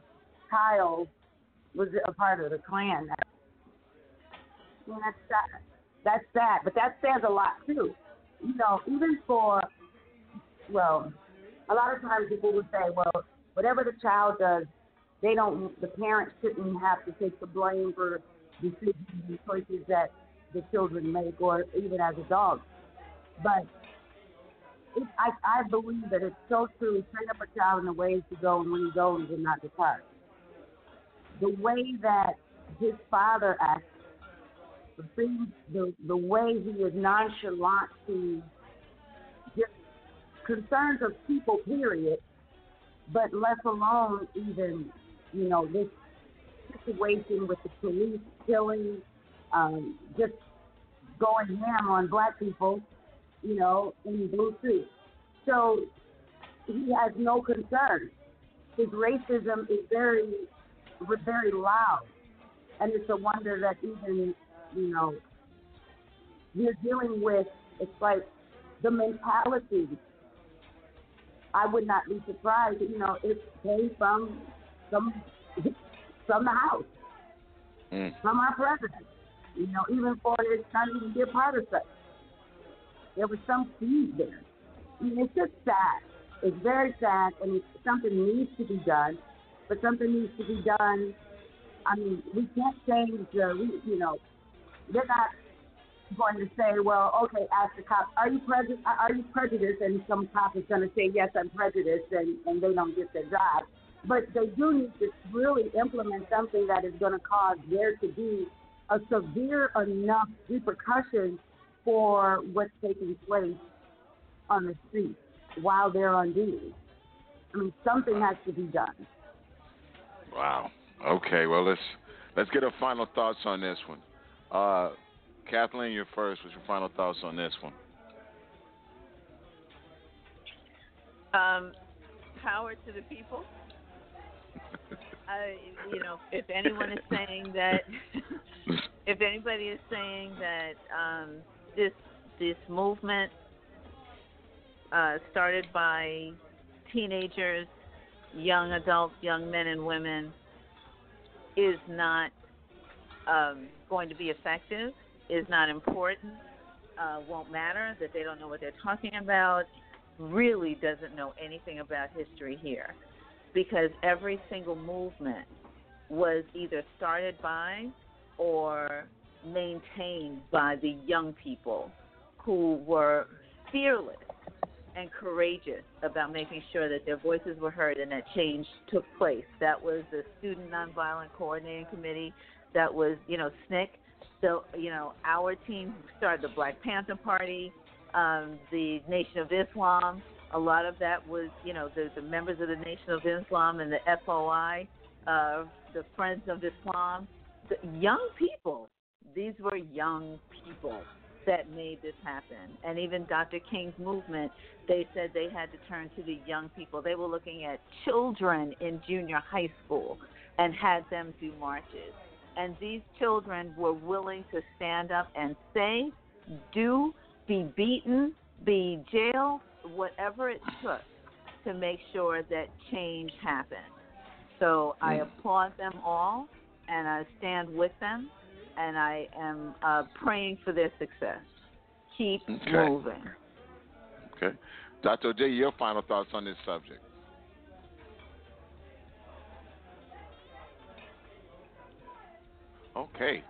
child was a part of the Klan. I mean, that's sad. That's sad, but that says a lot, too. You know, even for, well, a lot of times people would say, well, whatever the child does, the parents shouldn't have to take the blame for decisions and choices that the children make, or even as adults. But I believe that it's so true. Train up a child in the ways to go, and when he goes, he will not depart. The way that his father acts, the way he is nonchalant to just concerns of people, period, but less alone even, you know, this situation with the police killing, just going ham on black people, you know, in Blue Street. So he has no concern. His racism is very loud, and it's a wonder that even, you know, you're dealing with, it's like the mentality. I would not be surprised, you know, it came from the house, from our president. You know, even for his son to be a part of such. There was some seed there. I mean, it's just sad. It's very sad, and something needs to be done, but something needs to be done. I mean, we can't change, you know, they're not going to say, well, okay, ask the cop, are you prejudiced? And some cop is going to say, yes, I'm prejudiced, and they don't get their job. But they do need to really implement something that is going to cause there to be a severe enough repercussion for what's taking place on the street while they're on duty. I mean, something has to be done. Wow. Okay, well, let's get our final thoughts on this one. Kathleen, you're first. What's your final thoughts on this one? Power to the people. You know, if anyone is saying that, if anybody is saying that this movement started by teenagers, young adults, young men and women, is not going to be effective, is not important, won't matter, that they don't know what they're talking about, really doesn't know anything about history here, because every single movement was either started by or maintained by the young people who were fearless and courageous about making sure that their voices were heard and that change took place. That was the Student Nonviolent Coordinating Committee. That was, you know, SNCC. So, you know, our team started the Black Panther Party, the Nation of Islam. A lot of that was, you know, the members of the Nation of Islam and the FOI, the Friends of Islam. The young people, these were young people that made this happen. And even Dr. King's movement, they said they had to turn to the young people. They were looking at children in junior high school and had them do marches. And these children were willing to stand up and say, do, be beaten, be jailed, whatever it took to make sure that change happened. So I applaud them all, and I stand with them, and I am praying for their success. Keep moving. Okay. Dr. J., your final thoughts on this subject. Okay.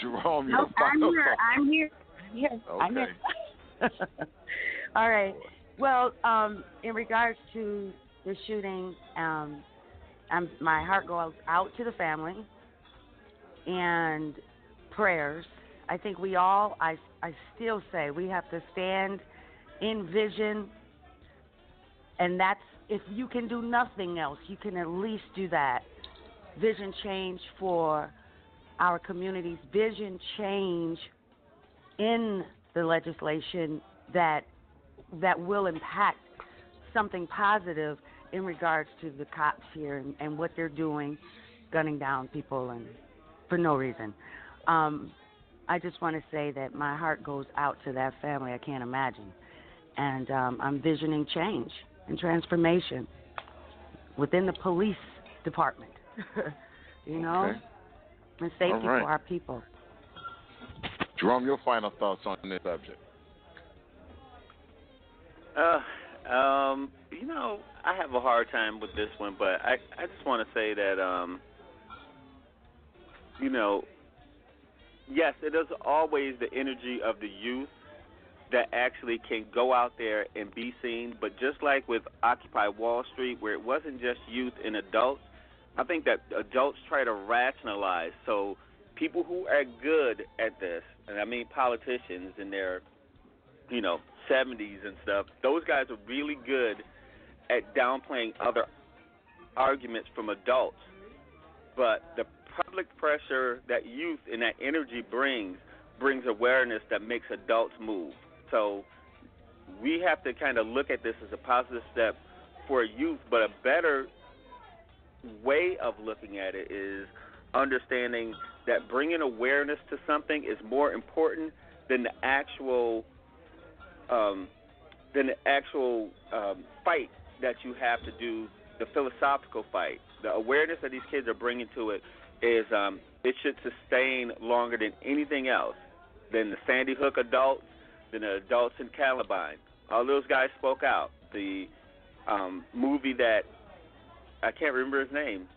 Jerome, your final thoughts. I'm here. Yes, okay. I'm here. All right. Well, in regards to the shooting, my heart goes out to the family and prayers. I think we all, I still say, we have to stand in vision, and that's, if you can do nothing else, you can at least do that. Vision change for our communities, vision change in the legislation that will impact something positive in regards to the cops here and what they're doing, gunning down people and for no reason. I just want to say that my heart goes out to that family. I can't imagine. And I'm visioning change and transformation within the police department, you know, and safety for our people. Jerome, your final thoughts on this subject. You know, I have a hard time with this one, but I just want to say that, you know, yes, it is always the energy of the youth that actually can go out there and be seen. But just like with Occupy Wall Street, where it wasn't just youth and adults, I think that adults try to rationalize. So people who are good at this, and I mean politicians in their, you know, 70s and stuff, those guys are really good at downplaying other arguments from adults. But the public pressure that youth and that energy brings awareness that makes adults move. So we have to kind of look at this as a positive step for youth, but a better way of looking at it is understanding that bringing awareness to something is more important than the actual fight that you have to do, the philosophical fight. The awareness that these kids are bringing to it is it should sustain longer than anything else, than the Sandy Hook adults, than the adults in Columbine. All those guys spoke out. The movie that I can't remember his name.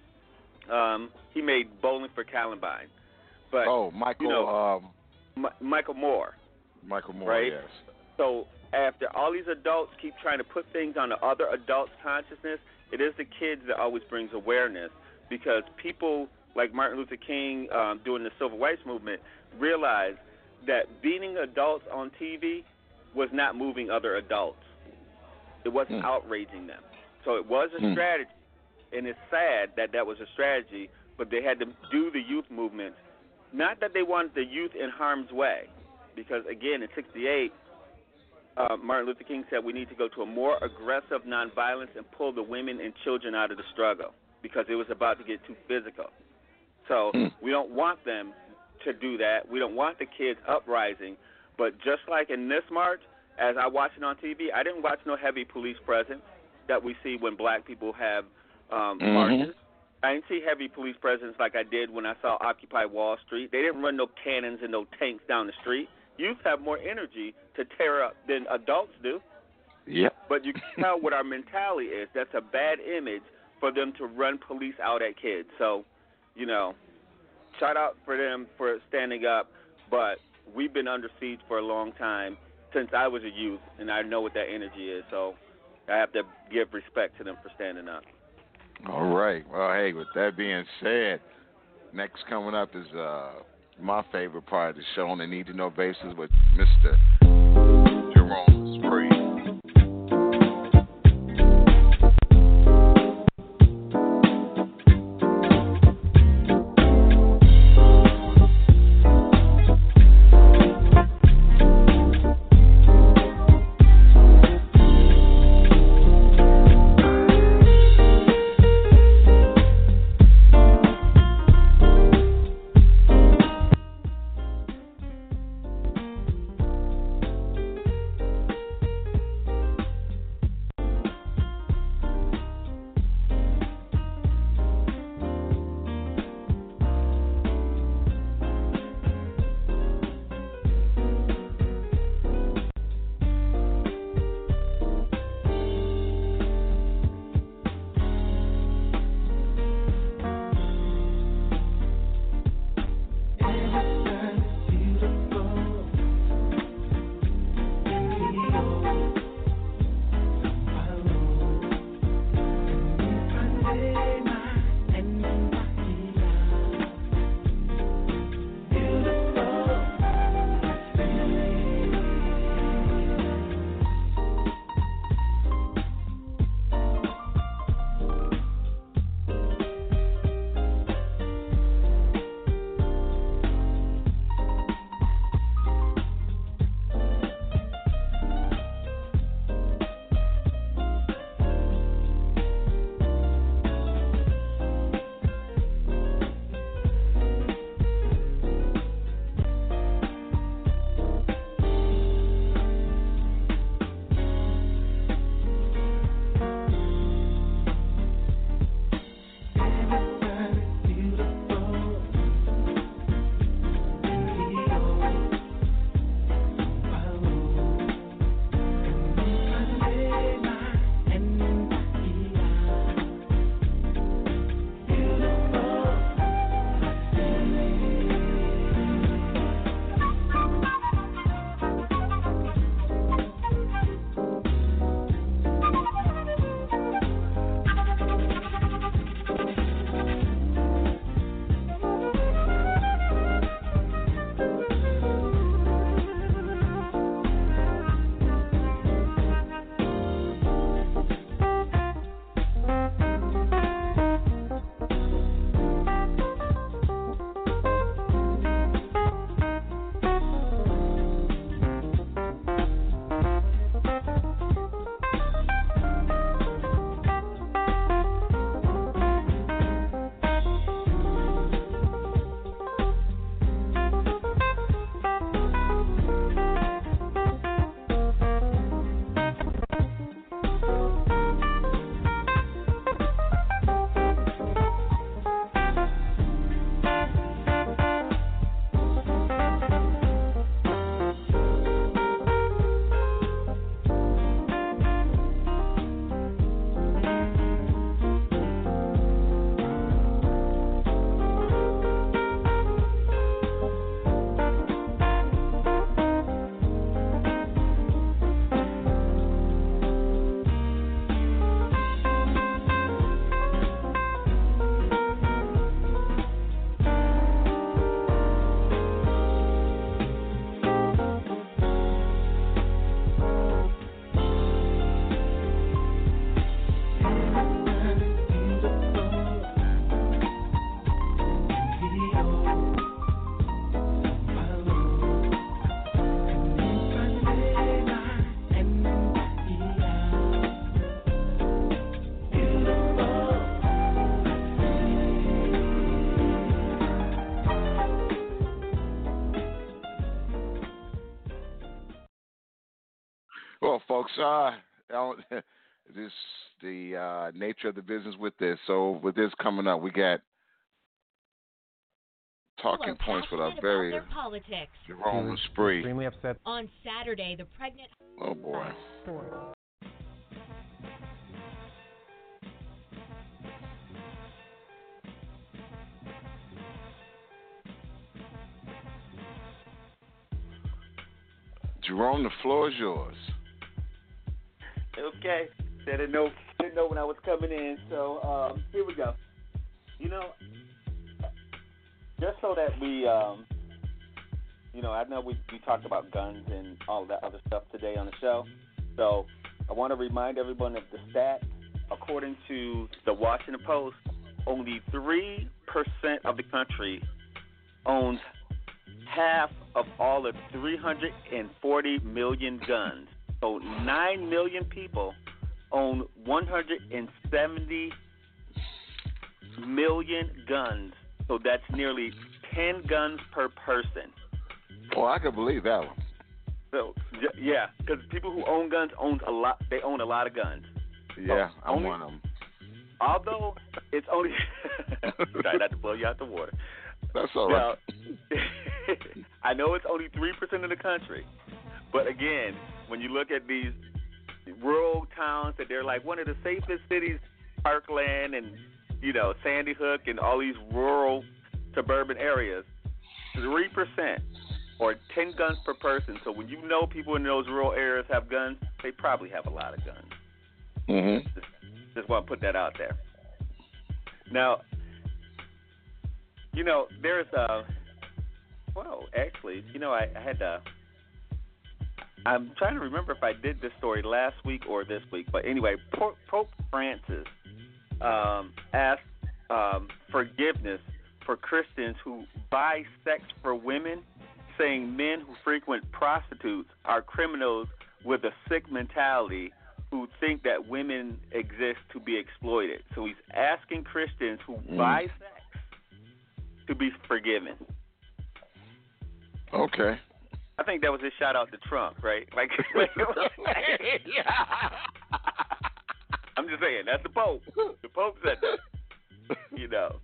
He made Bowling for Columbine. But, Michael. You know, Michael Moore. Michael Moore, right? Yes. So after all these adults keep trying to put things on the other adults' consciousness, it is the kids that always brings awareness, because people like Martin Luther King during the Civil Rights Movement realized that beating adults on TV was not moving other adults. It wasn't outraging them. So it was a strategy. And it's sad that that was a strategy, but they had to do the youth movement. Not that they wanted the youth in harm's way, because, again, in 1968, Martin Luther King said we need to go to a more aggressive nonviolence and pull the women and children out of the struggle, because it was about to get too physical. So we don't want them to do that. We don't want the kids uprising. But just like in this march, as I watched it on TV, I didn't watch no heavy police presence that we see when black people have marches. I didn't see heavy police presence like I did when I saw Occupy Wall Street. They didn't run no cannons and no tanks down the street. Youth have more energy to tear up than adults do. Yep. But you can tell what our mentality is. That's a bad image for them to run police out at kids. So, you know, shout out for them for standing up. But we've been under siege for a long time, since I was a youth, and I know what that energy is. So I have to give respect to them for standing up. All right. Well, hey, with that being said, next coming up is my favorite part of the show, on the Need to Know basis with Mr. Jerome Spree. Well, folks, this the nature of the business with this. So with this coming up, we got talking points with our very Jerome Spree. Extremely upset. On Saturday, the pregnant. Oh boy. Jerome, the floor is yours. Okay. Didn't know when I was coming in, so here we go. You know, just so that we, you know, I know we talked about guns and all that other stuff today on the show, so I want to remind everyone of the stat. According to the Washington Post, only 3% of the country owns half of all the 340 million guns. So 9 million people own 170 million guns. So that's nearly 10 guns per person. Well, I can believe that one. So yeah, because people who own guns owns a lot. They own a lot of guns. Yeah, so I'm one of them. Although it's only try not to blow you out the water. That's all right. Now, I know it's only 3% of the country, but again, when you look at these rural towns that they're like one of the safest cities, Parkland and, you know, Sandy Hook and all these rural suburban areas, 3% or 10 guns per person. So when you know people in those rural areas have guns, they probably have a lot of guns. Mm-hmm. Just want to put that out there. Now, you know, there's a well, actually, you know, I had to I'm trying to remember if I did this story last week or this week, but anyway, Pope Francis asked forgiveness for Christians who buy sex for women, saying men who frequent prostitutes are criminals with a sick mentality who think that women exist to be exploited. So he's asking Christians who buy sex to be forgiven. Okay. I think that was his shout out to Trump, right? Like, I'm just saying, that's the Pope. The Pope said that. You know,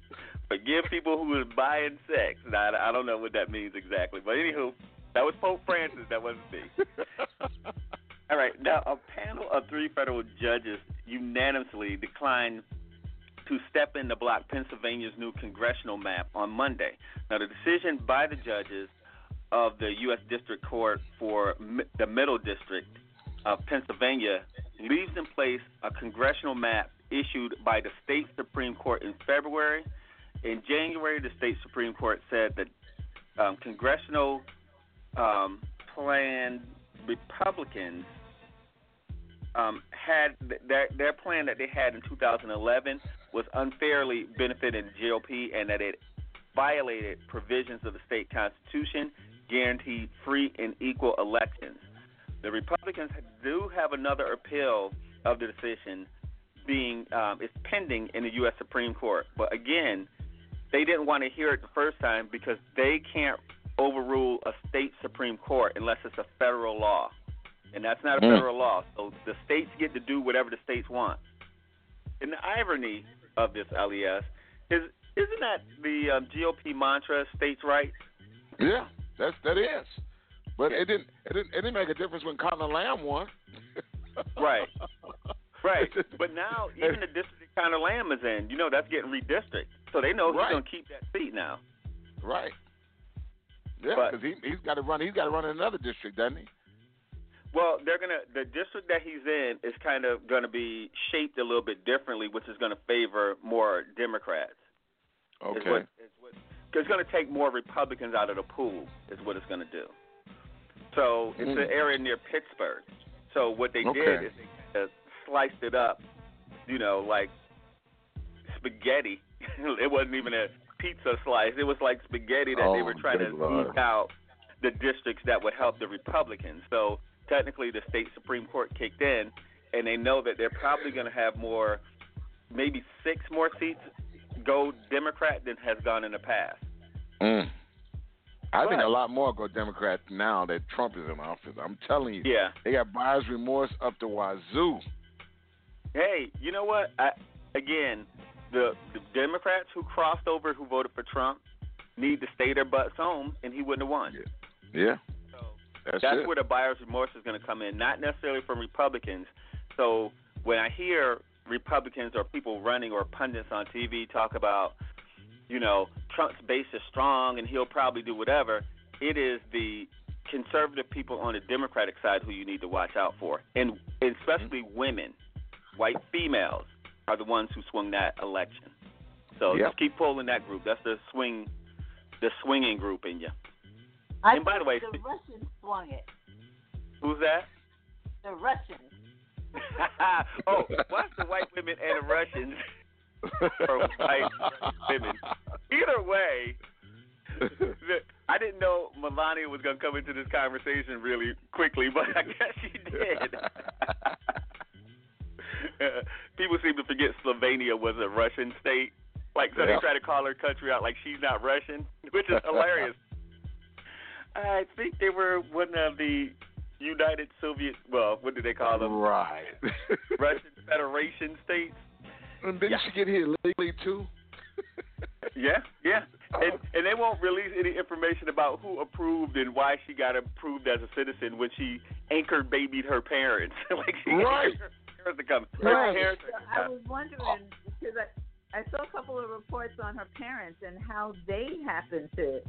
forgive people who are buying sex. Now, I don't know what that means exactly, but anywho, that was Pope Francis. That wasn't me. All right, now a panel of 3 federal judges unanimously declined to step in to block Pennsylvania's new congressional map on Monday. Now, the decision by the judges of the U.S. District Court for the Middle District of Pennsylvania leaves in place a congressional map issued by the state Supreme Court in February. In January, the state Supreme Court said that congressional plan Republicans had their plan that they had in 2011 was unfairly benefiting GOP and that it violated provisions of the state constitution guaranteed free and equal elections. The Republicans do have another appeal of the decision being it's pending in the U.S. Supreme Court. But again, they didn't want to hear it the first time because they can't overrule a state Supreme Court unless it's a federal law. And that's not a federal law. So the states get to do whatever the states want. And the irony of this, LES, is isn't that the GOP mantra, states' rights? Yeah. That is, but it didn't make a difference when Cotton Lamb won. right. But now even the district Cotton Lamb is in, you know, that's getting redistricted, so they know he's gonna keep that seat now. Right. Yeah, because he's got to run. He's got to run in another district, doesn't he? Well, the district that he's in is kind of gonna be shaped a little bit differently, which is gonna favor more Democrats. Okay. It's going to take more Republicans out of the pool is what it's going to do. So it's an area near Pittsburgh. So what they did is they kind of sliced it up, you know, like spaghetti. It wasn't even a pizza slice. It was like spaghetti that they were trying to sneak out the districts that would help the Republicans. So technically the state Supreme Court kicked in, and they know that they're probably going to have more, maybe 6 more seats go Democrat than has gone in the past. I think a lot more go Democrat now that Trump is in office. I'm telling you. Yeah. They got buyer's remorse up to wazoo. Hey, you know what? The Democrats who crossed over, who voted for Trump, need to stay their butts home, and he wouldn't have won. Yeah. So that's where the buyer's remorse is going to come in, not necessarily from Republicans. So when I hear Republicans or people running or pundits on TV talk about, you know, Trump's base is strong and he'll probably do whatever, it is the conservative people on the Democratic side who you need to watch out for, and especially women, white females, are the ones who swung that election. So just keep pulling that group. That's the swinging group in you. And by the way, the Russians swung it. Who's that? The Russians. Oh, what's the white women and the Russians? Or white women. Either way, I didn't know Melania was going to come into this conversation really quickly, but I guess she did. People seem to forget Slovenia was a Russian state. Like, so they try to call her country out like she's not Russian, which is hilarious. I think they were one of the United Soviet, well, what do they call them? Right. Russian Federation states. And didn't she get here legally, too? Yeah. And they won't release any information about who approved and why she got approved as a citizen when she anchor babied her parents. Like she I was wondering, because I saw a couple of reports on her parents and how they happened to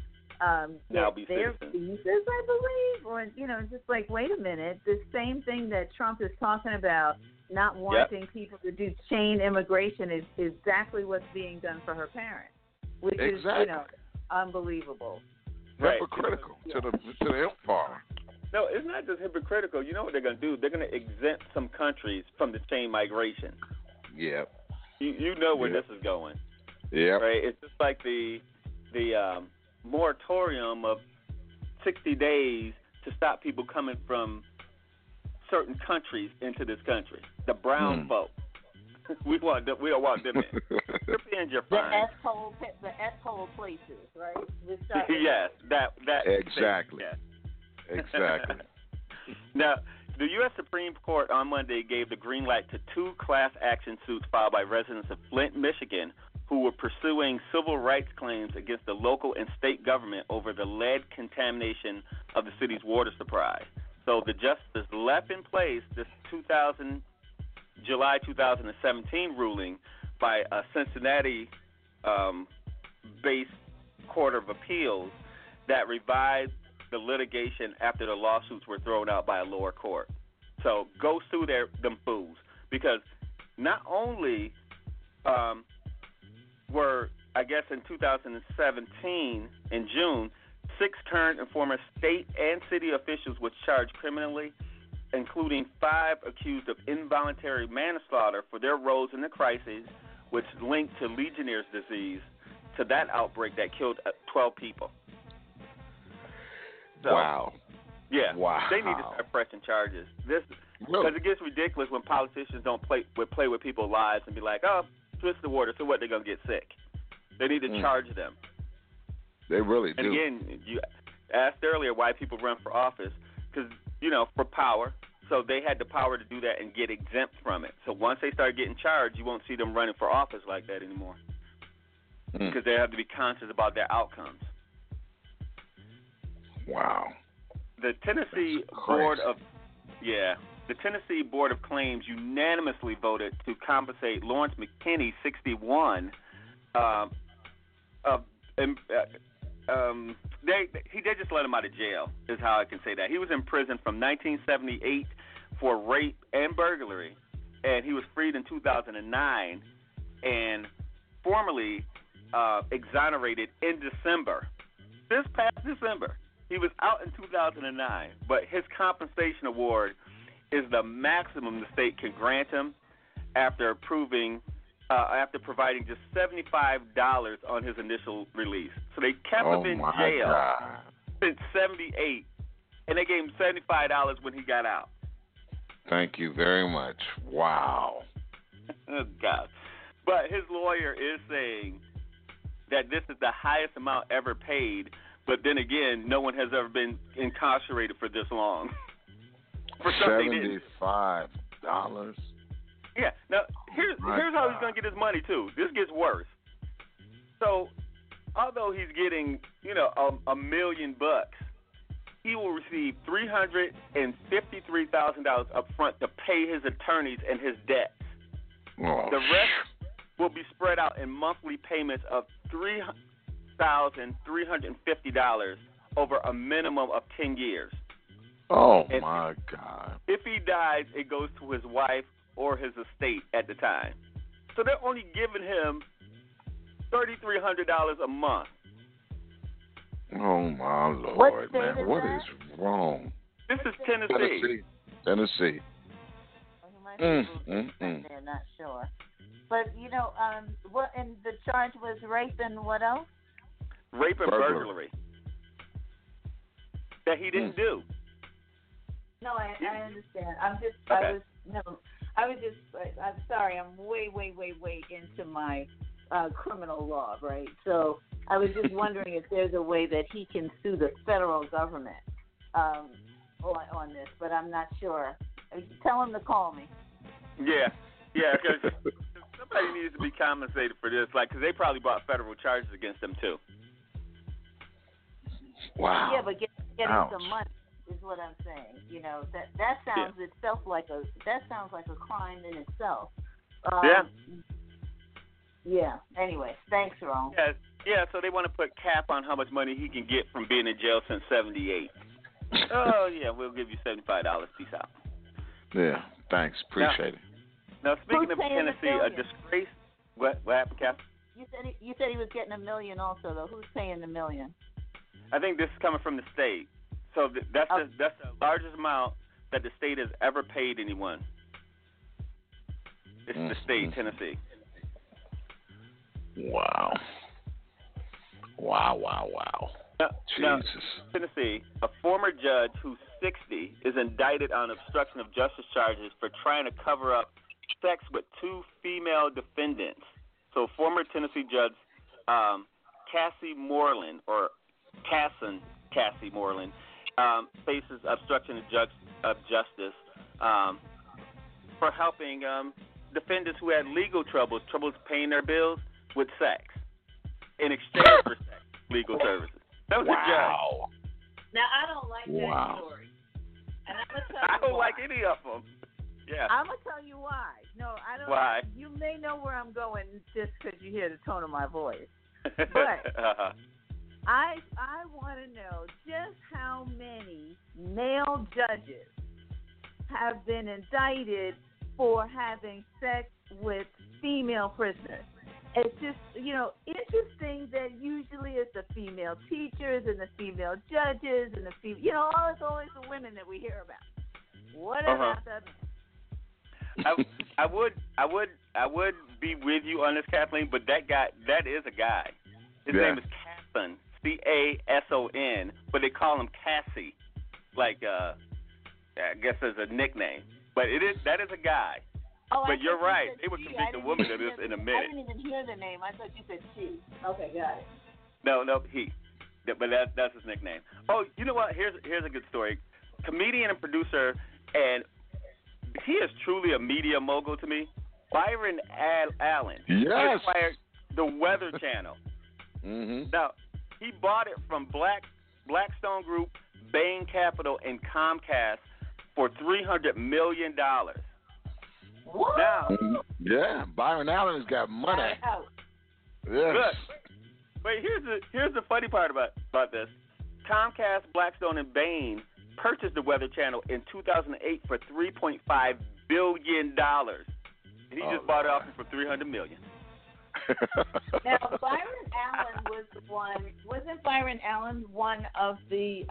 get their visas, I believe, or, you know, just like, wait a minute, the same thing that Trump is talking about, not wanting people to do chain immigration, is exactly what's being done for her parents, which is, you know, unbelievable. Right. Hypocritical to the imp power. No, it's not just hypocritical. You know what they're going to do? They're going to exempt some countries from the chain migration. Yeah. You know where this is going. Yeah. Right? It's just like the moratorium of 60 days to stop people coming from certain countries into this country. The brown folk. We don't want them in. You're paying your fine. The S-hole places, right? Yes. That exactly. Yes. Exactly. Now, the U.S. Supreme Court on Monday gave the green light to two class action suits filed by residents of Flint, Michigan, who were pursuing civil rights claims against the local and state government over the lead contamination of the city's water supply. So the justice left in place this July 2017 ruling by a Cincinnati based Court of Appeals that revived the litigation after the lawsuits were thrown out by a lower court. So go sue them fools, because not only were, I guess, in 2017, in June, 6 current and former state and city officials were charged criminally, including 5 accused of involuntary manslaughter for their roles in the crisis, which linked to Legionnaires' disease, to that outbreak that killed 12 people. So, wow. They need to start pressing charges. Because it gets ridiculous when politicians don't play with people's lives and be like, oh, twist the water, so what, they're going to get sick. They need to charge them. They really do. And again, you asked earlier why people run for office, because, you know, for power. So they had the power to do that and get exempt from it. So once they start getting charged, you won't see them running for office like that anymore, because they have to be conscious about their outcomes. Wow. The Tennessee Board of Claims unanimously voted to compensate Lawrence McKinney, 61. He did just let him out of jail, is how I can say that. He was in prison from 1978 for rape and burglary, and he was freed in 2009 and formally exonerated in December. This past December. He was out in 2009, but his compensation award is the maximum the state can grant him after providing just $75 on his initial release. So they kept him in jail since 78, and they gave him $75 when he got out. Thank you very much. Wow. Oh, God. But his lawyer is saying that this is the highest amount ever paid But then again, no one has ever been incarcerated for this long. For something $75. Yeah. Now, here's how he's going to get his money, too. This gets worse. So, although he's getting, $1 million bucks, he will receive $353,000 up front to pay his attorneys and his debts. Oh, the rest will be spread out in monthly payments of $3,350 over a minimum of 10 years. Oh, and my God. If he dies, it goes to his wife or his estate at the time. So they're only giving him $3,300 a month. Oh, my Lord, man. What is wrong? This is Tennessee. Tennessee. They're not sure. But, what? And the charge was rape and what else? Rape and burglary. That he didn't do. No, I understand. I'm just, okay. I'm sorry. I'm way into my criminal law, right? So I was just wondering if there's a way that he can sue the federal government on this, but I'm not sure. Tell him to call me. Yeah, because somebody needs to be compensated for this, because they probably brought federal charges against them too. Wow. Yeah, but getting some money is what I'm saying. That sounds itself like a crime in itself. Yeah. Anyway, thanks, Ron. Yeah, so they want to put cap on how much money he can get from being in jail since 78. Oh, yeah, we'll give you $75. Peace out. Yeah, thanks. Appreciate it. Now, speaking of Tennessee, a disgrace. What happened, Cap? You said he was getting $1 million also, though. Who's paying the $1 million? I think this is coming from the state. So that's the largest amount that the state has ever paid anyone. It's the state, Tennessee. Wow. Now, Jesus. Tennessee, a former judge who's 60 is indicted on obstruction of justice charges for trying to cover up sex with two female defendants. So former Tennessee judge Cassie Moreland, faces obstruction of justice for helping defendants who had legal troubles paying their bills with sex in exchange for sex legal services. That was a judge. Now, I don't like that story. And I'm gonna tell you I don't like any of them. Yeah. I'm going to tell you why. No, I don't. Why? You may know where I'm going just because you hear the tone of my voice. But I want to know just how many male judges have been indicted for having sex with female prisoners. It's just, interesting that usually it's the female teachers and the female judges and it's always the women that we hear about. What about the men? I would be with you on this, Kathleen, but that is a guy. His name is Casson, C-A-S-O-N, but they call him Cassie, I guess as a nickname. But that is a guy. Oh, but you're right. They would convict a woman of this in a minute. I didn't even hear the name. I thought you said she. Okay, got it. No, he. But that's his nickname. Oh, you know what? Here's a good story. Comedian and producer, and he is truly a media mogul to me. Byron Allen. Yes. Acquired the Weather Channel. Mm-hmm. Now, he bought it from Blackstone Group, Bain Capital, and Comcast for $300 million. What? Now, Byron Allen has got money. Yes. Look, wait, here's the funny part about this. Comcast, Blackstone, and Bain purchased the Weather Channel in 2008 for $3.5 billion. And he just bought it off for $300 million. Now, Byron Allen wasn't Byron Allen one of the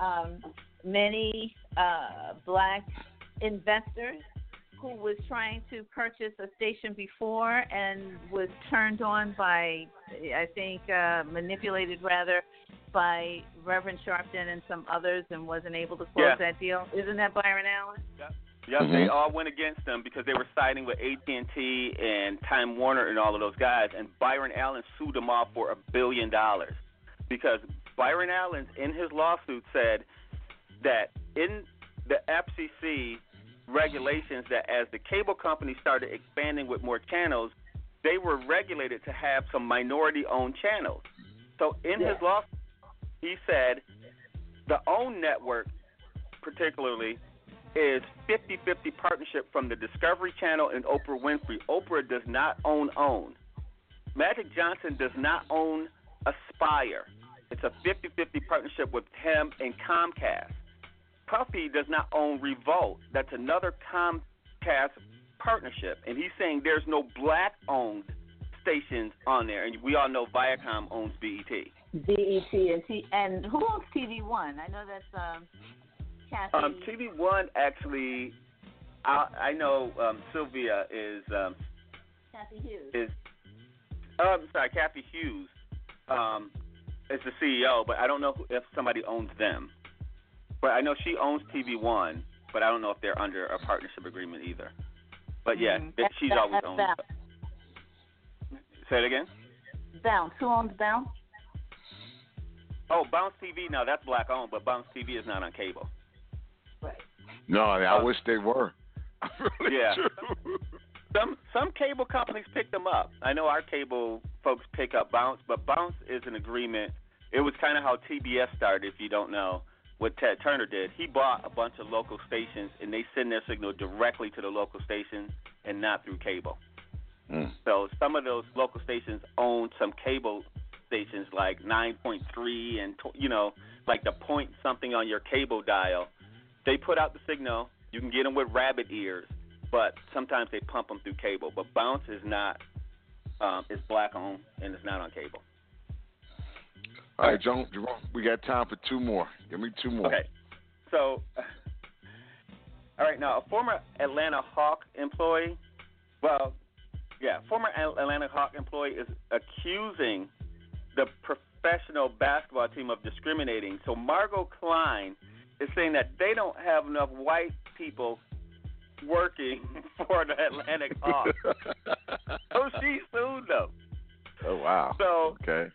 many black investors who was trying to purchase a station before and was turned on by, I think, manipulated rather, by Reverend Sharpton and some others and wasn't able to close that deal? Isn't that Byron Allen? Yep. Mm-hmm. They all went against them because they were siding with AT&T and Time Warner and all of those guys, and Byron Allen sued them all for $1 billion because Byron Allen, in his lawsuit, said that in the FCC regulations that as the cable company started expanding with more channels, they were regulated to have some minority-owned channels. So in his lawsuit, he said the OWN network, particularly, is 50-50 partnership from the Discovery Channel and Oprah Winfrey. Oprah does not own OWN. Magic Johnson does not own Aspire. It's a 50-50 partnership with him and Comcast. Puffy does not own Revolt. That's another Comcast partnership. And he's saying there's no black-owned stations on there. And we all know Viacom owns BET. BET and who owns TV One? I know that's Kathy. TV One, actually, I know Sylvia is... Kathy Hughes. Kathy Hughes is the CEO, but I don't know if somebody owns them. But I know she owns TV One, but I don't know if they're under a partnership agreement either. But yeah, she's always owned. Say it again? Bounce. Who owns Bounce? Oh, Bounce TV. Now that's black owned, but Bounce TV is not on cable. Right. No, I wish they were. Really do. Some cable companies pick them up. I know our cable folks pick up Bounce, but Bounce is an agreement. It was kind of how TBS started, if you don't know what Ted Turner did. He bought a bunch of local stations, and they send their signal directly to the local station and not through cable. Mm. So some of those local stations own some cable stations like 9.3 and, like the point something on your cable dial. They put out the signal. You can get them with rabbit ears, but sometimes they pump them through cable. But Bounce is not, it's black-owned, and it's not on cable. All right, Jerome, we got time for two more. Give me two more. Okay. So, all right, now, a former Atlanta Hawk employee, former Atlanta Hawk employee is accusing the professional basketball team of discriminating. So Margot Klein is saying that they don't have enough white people working for the Atlanta Hawks. So she sued them. Oh, wow. So, okay.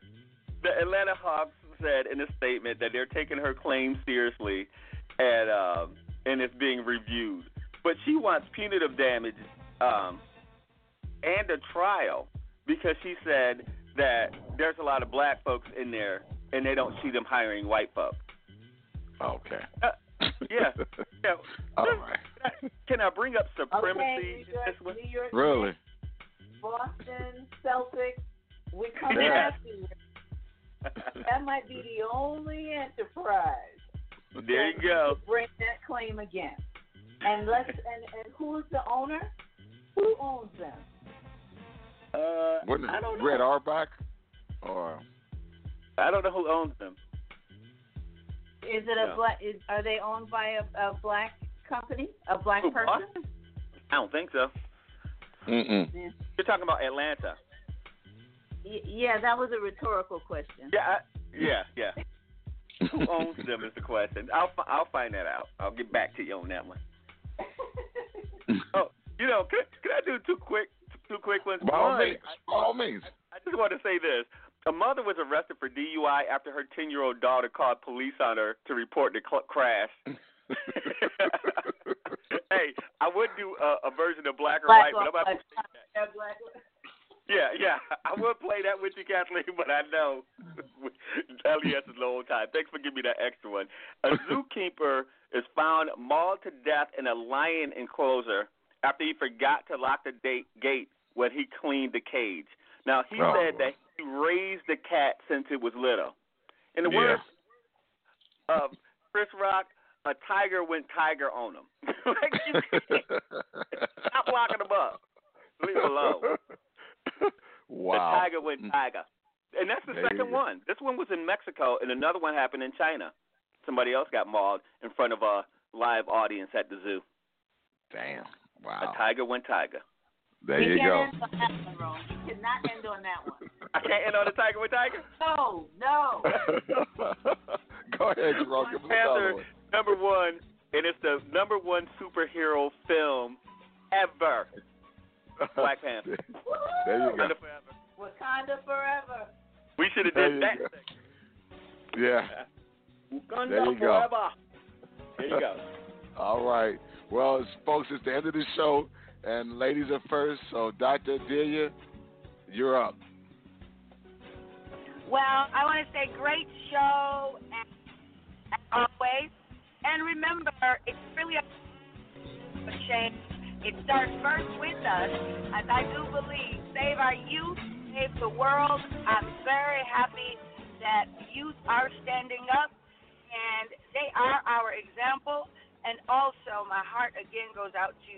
The Atlanta Hawks said in a statement that they're taking her claim seriously and it's being reviewed. But she wants punitive damage and a trial because she said that there's a lot of black folks in there and they don't see them hiring white folks. Okay. Yeah. All right. Can I bring up supremacy? Okay, New York, really? Boston, Celtics, we're coming out here. That might be the only enterprise. There you go. Bring that claim again. And and who's the owner? Who owns them? I don't know. Red Auerbach? Or I don't know who owns them. Is it a black? Are they owned by a black company? A black person? What? I don't think so. Mm-mm. You're talking about Atlanta. Yeah, that was a rhetorical question. Yeah. Who owns them is the question. I'll find that out. I'll get back to you on that one. Can I do two quick ones? By all means. I just want to say this. A mother was arrested for DUI after her 10-year-old daughter called police on her to report the crash. Hey, I would do a version of Black or White, but I'm about to say that. Yeah, I would play that with you, Kathleen, but I know LES is low on time. Thanks for giving me that extra one. A zookeeper is found mauled to death in a lion enclosure after he forgot to lock the gate when he cleaned the cage. Now, he said that he raised the cat since it was little. In the words of Chris Rock, a tiger went tiger on him. Stop locking him up. Leave him alone. Wow. The tiger went tiger. And that's the second one. This one was in Mexico, and another one happened in China. Somebody else got mauled in front of a live audience at the zoo. Damn. Wow. A tiger went tiger. There you go. You cannot end on that one. I can't end on the tiger went tiger? No. Go ahead, Jerome. Panther, number one, and it's the number one superhero film ever. Black Panther. There you go. Wakanda forever. We should have did that. Yeah. Uganda there you forever. Go. There you go. All right. Well, folks, it's the end of the show, and ladies are first. So, Dr. Delia, you're up. Well, I want to say great show, as always. And remember, it's really a shame. It starts first with us, as I do believe. Save our youth, save the world. I'm very happy that youth are standing up, and they are our example. And also, my heart again goes out to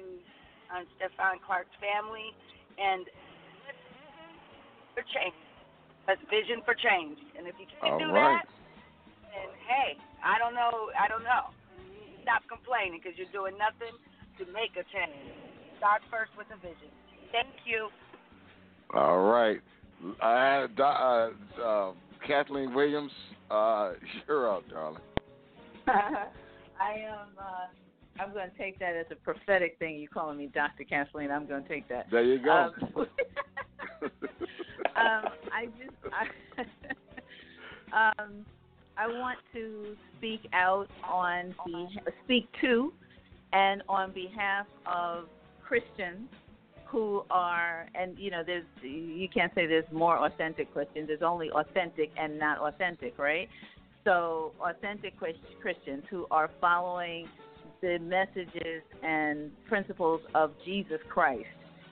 Stephon Clark's family, and for change. That's vision for change. And if you can't do that, then hey, I don't know. Stop complaining, because you're doing nothing to make a change. Start first with a vision. Thank you. All right. Kathleen Williams, you're up, darling. I'm going to take that as a prophetic thing. You calling me Dr. Kathleen, I'm going to take that. There you go. I want to speak to and on behalf of Christians who are, and you know, there's, you can't say there's more authentic Christians. There's only authentic and not authentic, right? So authentic Christians who are following the messages and principles of Jesus Christ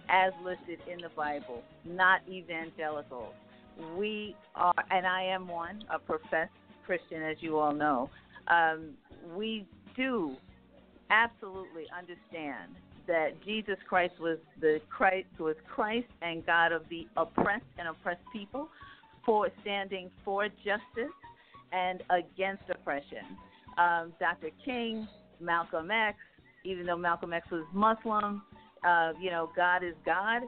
as listed in the Bible, not evangelicals. We are, and I am one, a professed Christian, as you all know. We do absolutely understand that Jesus Christ was Christ and God of the oppressed and oppressed people, for standing for justice and against oppression. Dr. King, Malcolm X, even though Malcolm X was Muslim, God is God.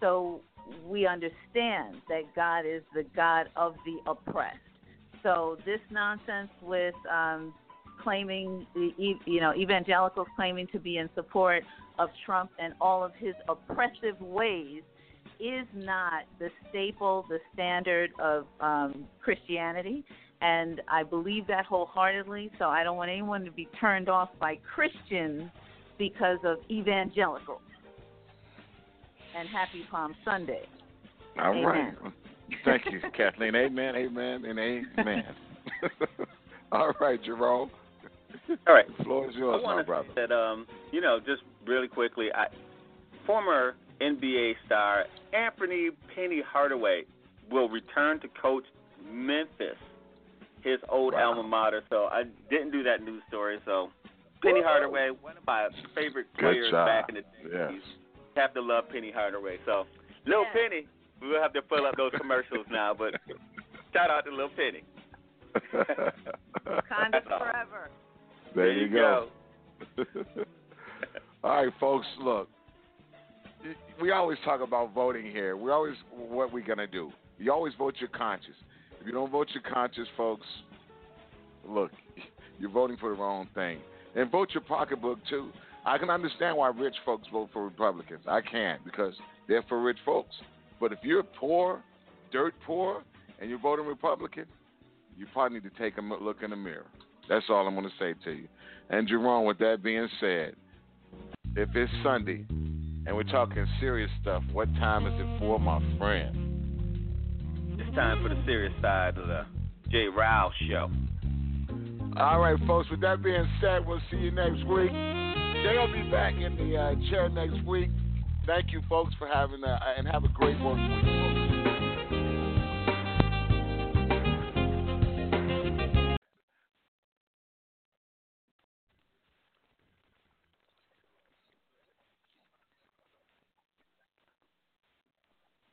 So we understand that God is the God of the oppressed. So this nonsense with claiming, evangelicals claiming to be in support of Trump and all of his oppressive ways is not the staple, the standard of Christianity. And I believe that wholeheartedly, so I don't want anyone to be turned off by Christians because of evangelicals. And happy Palm Sunday. All amen. Right. Thank you, Kathleen. Amen, amen, and amen. All right, Jerome. All right. The floor is yours, my brother. That, just really quickly, former NBA star Anthony Penny Hardaway will return to coach Memphis, his old alma mater. So I didn't do that news story. So Penny Hardaway, one of my favorite players back in the day. Yes. Have to love Penny Hardaway. So Lil Penny, we'll have to fill up those commercials now. But shout out to Lil Penny. Wakanda forever. There you go. All right, folks. Look, we always talk about voting here. We always what we're gonna do. You always vote your conscience. If you don't vote your conscience, folks, look, you're voting for the wrong thing. And vote your pocketbook, too. I can understand why rich folks vote for Republicans. I can't, because they're for rich folks. But if you're poor, dirt poor, and you're voting Republican, you probably need to take a look in the mirror. That's all I'm going to say to you. And, Jerome, with that being said, if it's Sunday and we're talking serious stuff, what time is it for, my friend? Time for the serious side of the J. Rill Show. All right, folks. With that being said, we'll see you next week. They'll be back in the chair next week. Thank you, folks, for having and have a great work week.